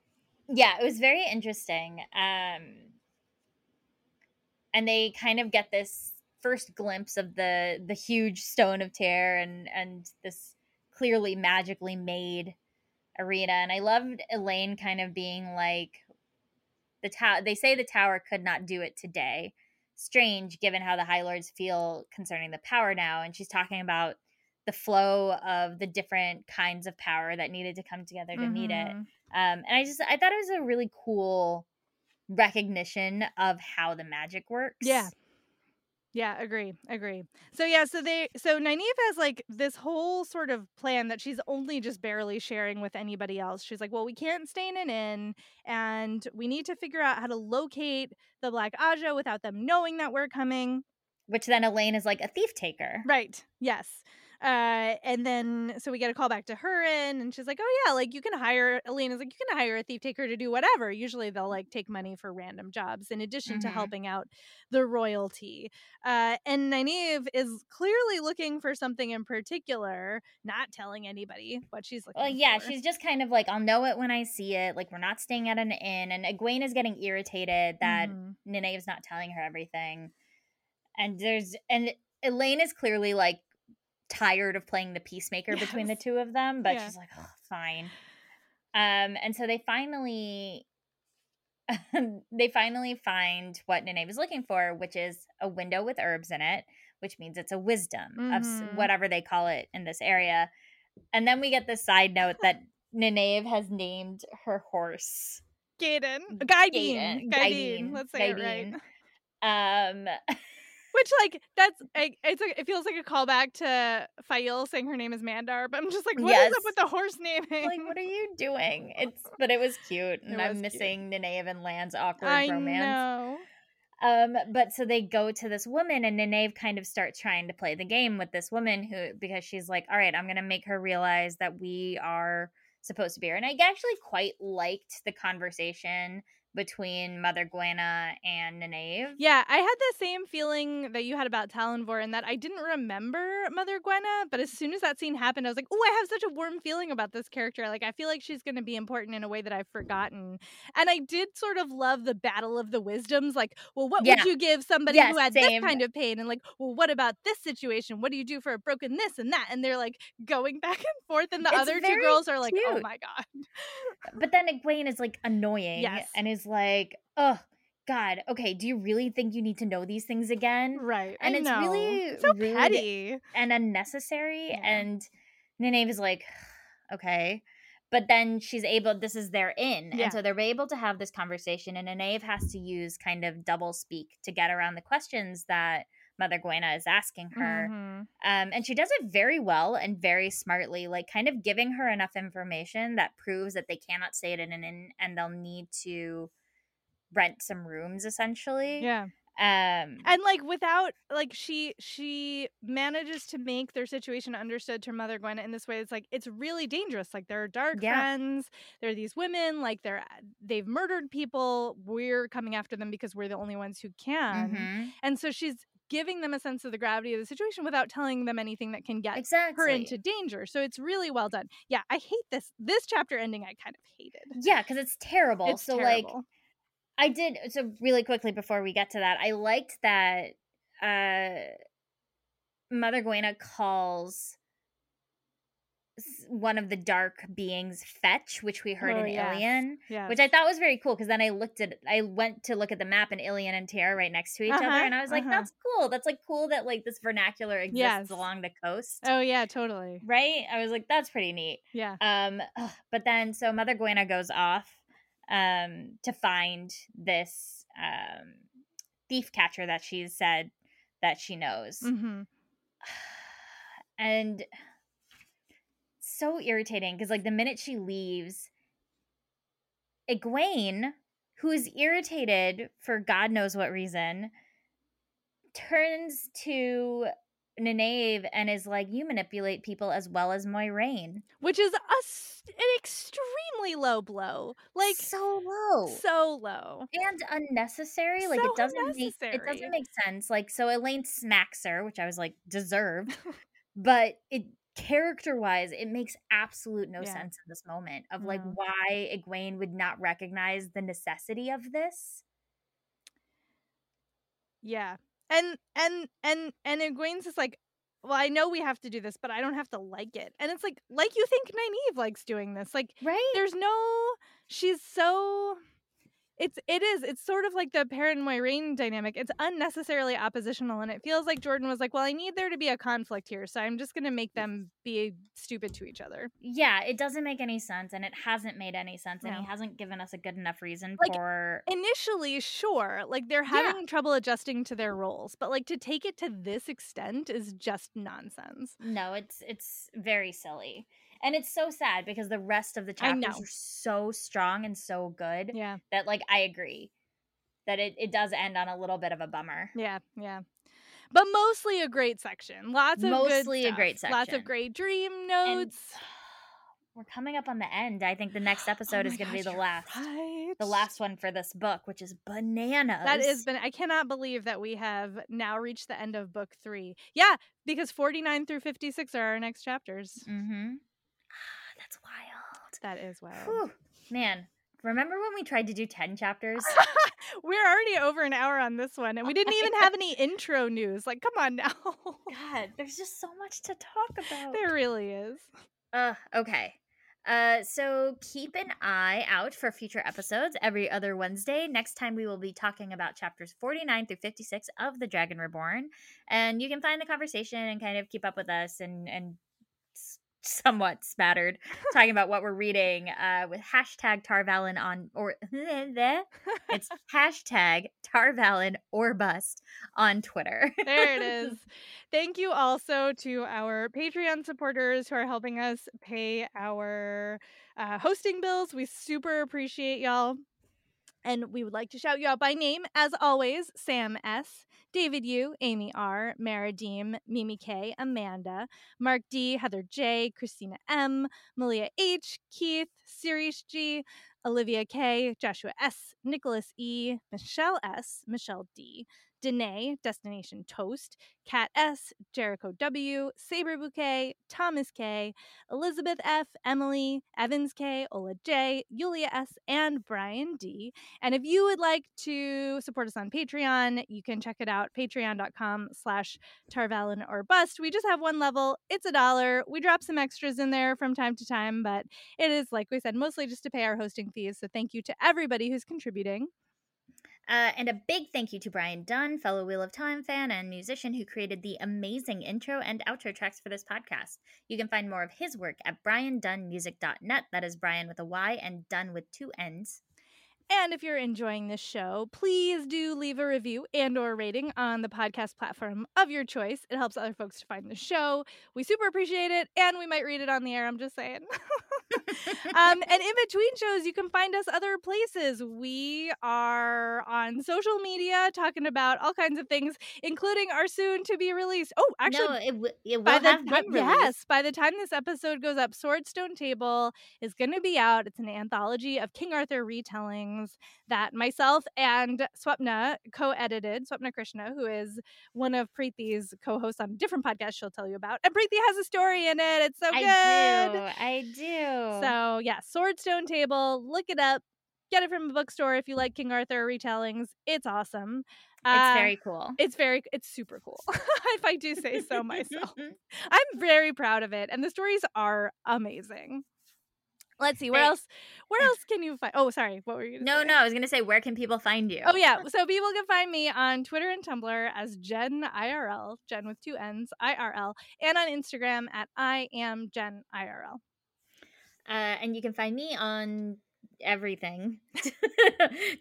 Yeah, it was very interesting. Um, and they kind of get this first glimpse of the the huge stone of Terra and and this clearly magically made arena. And I loved Elaine kind of being like, the tower they say the tower could not do it today, strange given how the High Lords feel concerning the power now. And she's talking about the flow of the different kinds of power that needed to come together to mm-hmm. meet it. Um, and I just I thought it was a really cool recognition of how the magic works. Yeah. Yeah, agree, agree. So yeah, so they, so Nynaeve has like this whole sort of plan that she's only just barely sharing with anybody else. She's like, well, we can't stay in an inn, and we need to figure out how to locate the Black Aja without them knowing that we're coming. Which then Elaine is like a thief taker. Right, yes. Uh, and then, so we get a call back to her in, and she's like, oh yeah, like you can hire, Elaine is like, you can hire a thief taker to do whatever. Usually they'll like take money for random jobs in addition mm-hmm. to helping out the royalty. Uh, and Nynaeve is clearly looking for something in particular, not telling anybody what she's looking well, for. Well, yeah, she's just kind of like, I'll know it when I see it. Like, we're not staying at an inn. And Egwene is getting irritated that mm-hmm. Nynaeve's not telling her everything. And there's, and Elaine is clearly like, tired of playing the peacemaker yes. between the two of them, but yeah. she's like, oh, fine. Um, and so they finally, they finally find what Nynaeve is looking for, which is a window with herbs in it, which means it's a wisdom mm-hmm. of whatever they call it in this area. And then we get the side note that Nynaeve has named her horse Gaiden. Gaiden. Gaiden. Gaiden. Let's say Gaiden. It right. Um, Which, like, that's, I, it's a, it feels like a callback to Faile saying her name is Mandar, but I'm just like, what yes. is up with the horse naming? Like, what are you doing? It's, but it was cute, and was I'm missing cute. Nynaeve and Lan's awkward I romance. I know. Um, but so they go to this woman, and Nynaeve kind of starts trying to play the game with this woman, who because she's like, all right, I'm going to make her realize that we are supposed to be here. And I actually quite liked the conversation between Mother Guenna and Nynaeve. Yeah, I had the same feeling that you had about Tallanvor, in that I didn't remember Mother Guenna, but as soon as that scene happened, I was like, oh, I have such a warm feeling about this character. Like, I feel like she's going to be important in a way that I've forgotten. And I did sort of love the battle of the wisdoms. Like, well, what yeah. would you give somebody yes, who had same. this kind of pain? And like, well, what about this situation? What do you do for a broken this and that? And they're like going back and forth, and the it's other two girls are like, cute. oh my God. But then Egwene is like annoying yes. and is like, oh God, okay, do you really think you need to know these things again? Right. And I it's know. really so rude petty and unnecessary. Yeah. And Nynaeve is like, okay. But then she's able, this is their inn. Yeah. And so they're able to have this conversation, and Nynaeve has to use kind of double speak to get around the questions that Mother Guenna is asking her. Mm-hmm. Um, and she does it very well and very smartly, like kind of giving her enough information that proves that they cannot stay at an inn and they'll need to rent some rooms, essentially. Yeah. Um, and like without like she she manages to make their situation understood to Mother Guenna in this way. It's like, it's really dangerous. Like, there are dark yeah. friends. There are these women. Like, they're they've murdered people. We're coming after them because we're the only ones who can. Mm-hmm. And so she's giving them a sense of the gravity of the situation without telling them anything that can get exactly. her into danger. So it's really well done. Yeah, I hate this. This chapter ending I kind of hated. Yeah, because it's terrible. It's so terrible. Like, I did, so really quickly before we get to that, I liked that uh, Mother Guenna calls one of the dark beings fetch, which we heard oh, in yes. Illian, yes. which I thought was very cool, because then I looked at, I went to look at the map and Illian and Terra right next to each uh-huh, other, and I was like, uh-huh. that's cool. That's like cool that like this vernacular exists yes. along the coast. Oh yeah, totally. Right? I was like, that's pretty neat. Yeah. Um. Ugh. But then, so Mother Guenna goes off um to find this um thief catcher that she's said that she knows, mm-hmm. and. So irritating, because like the minute she leaves, Egwene, who is irritated for God knows what reason, turns to Nynaeve and is like, you manipulate people as well as Moiraine, which is a, an extremely low blow, like so low so low and unnecessary, like so it doesn't make it doesn't make sense. Like, so Elaine smacks her, which I was like, deserved, but it character-wise, it makes absolute no yeah. sense in this moment of, like, no. why Egwene would not recognize the necessity of this. Yeah. And, and, and, and Egwene's just like, well, I know we have to do this, but I don't have to like it. And it's like, like you think Nynaeve likes doing this. Like, right? There's no, she's so... It's it is it's sort of like the Perrin Moiraine dynamic. It's unnecessarily oppositional, and it feels like Jordan was like, "Well, I need there to be a conflict here, so I'm just going to make them be stupid to each other." Yeah, it doesn't make any sense, and it hasn't made any sense, no. and he hasn't given us a good enough reason like, for. Initially, sure, like they're having yeah. trouble adjusting to their roles, but like to take it to this extent is just nonsense. No, it's it's very silly. And it's so sad because the rest of the chapters are so strong and so good yeah. that, like, I agree that it, it does end on a little bit of a bummer. Yeah, yeah. But mostly a great section. Lots of mostly good stuff. a great section. Lots of great dream notes. And we're coming up on the end. I think the next episode oh is going to be the last, right. the last one for this book, which is bananas. That is bananas. I cannot believe that we have now reached the end of book three. Yeah, because forty-nine through fifty-six are our next chapters. Mm-hmm. That's wild. That is wild. Whew. Man, remember when we tried to do ten chapters? We're already over an hour on this one, and we didn't even have any intro news. Like, come on now. God, there's just so much to talk about. There really is. Uh, okay. Uh, so keep an eye out for future episodes every other Wednesday. Next time we will be talking about chapters forty-nine through fifty-six of The Dragon Reborn. And you can find the conversation and kind of keep up with us and and. somewhat spattered talking about what we're reading uh with hashtag Tar Valon on or it's hashtag Tar Valon or bust on Twitter. There it is. Thank you also to our Patreon supporters who are helping us pay our uh hosting bills. We super appreciate y'all, and we would like to shout you out by name as always: Sam S, David U, Amy R, Mara Deem, Mimi K, Amanda, Mark D, Heather J, Christina M, Malia H, Keith, Sirish G, Olivia K, Joshua S, Nicholas E, Michelle S, Michelle D, Danae, Destination Toast, Kat S, Jericho W, Saber Bouquet, Thomas K, Elizabeth F, Emily, Evans K, Ola J, Yulia S, and Brian D. And if you would like to support us on Patreon, you can check it out, patreon.com slash Tarvalon or Bust. We just have one level. It's a dollar. We drop some extras in there from time to time, but it is, like we said, mostly just to pay our hosting fees. So thank you to everybody who's contributing. Uh, and a big thank you to Brian Dunn, fellow Wheel of Time fan and musician who created the amazing intro and outro tracks for this podcast. You can find more of his work at brian dunn music dot net. That is Brian with a Y and Dunn with two N's. And if you're enjoying this show, please do leave a review and or rating on the podcast platform of your choice. It helps other folks to find the show. We super appreciate it, and we might read it on the air. I'm just saying. um, and in between shows, you can find us other places. We are on social media talking about all kinds of things, including our soon-to-be released. Oh, actually, no, it w- it will by the have time, yes, by the time this episode goes up, Swordstone Table is going to be out. It's an anthology of King Arthur retellings that myself and Swapna co-edited. Swapna Krishna, who is one of Preethi's co-hosts on a different podcast she'll tell you about. And Preethi has a story in it. It's so I good. I do. I do. So yeah, Swordstone Table. Look it up. Get it from a bookstore if you like King Arthur retellings. It's awesome. It's um, very cool. It's very, it's super cool. If I do say so myself. I'm very proud of it. And the stories are amazing. Let's see, where Thanks. else Where else can you find... Oh, sorry, what were you going to no, say? No, no, I was going to say, where can people find you? Oh, yeah, so people can find me on Twitter and Tumblr as Jen I R L, Jen with two N's, I R L, and on Instagram at I am Jen I R L. Uh, and you can find me on everything.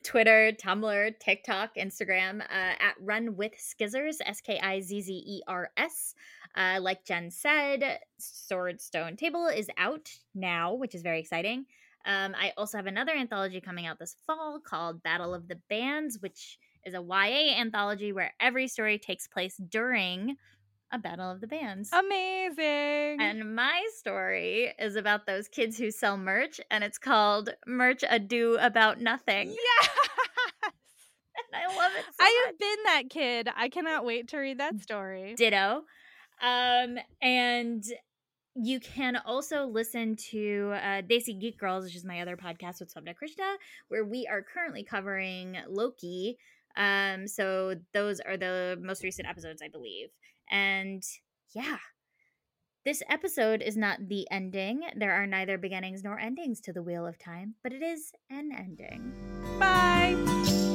Twitter, Tumblr, TikTok, Instagram, uh, at Run With Skizzers, S K I Z Z E R S. Uh, like Jen said, Swordstone Table is out now, which is very exciting. Um, I also have another anthology coming out this fall called Battle of the Bands, which is a Y A anthology where every story takes place during a Battle of the Bands. Amazing! And my story is about those kids who sell merch, and it's called Merch A Do About Nothing. Yeah! And I love it so I have much. Been that kid. I cannot wait to read that story. Ditto. Um, and you can also listen to uh, Desi Geek Girls, which is my other podcast with Swapna Krishna, where we are currently covering Loki. Um, so those are the most recent episodes, I believe. And yeah, this episode is not the ending. There are neither beginnings nor endings to the Wheel of Time, but it is an ending. Bye!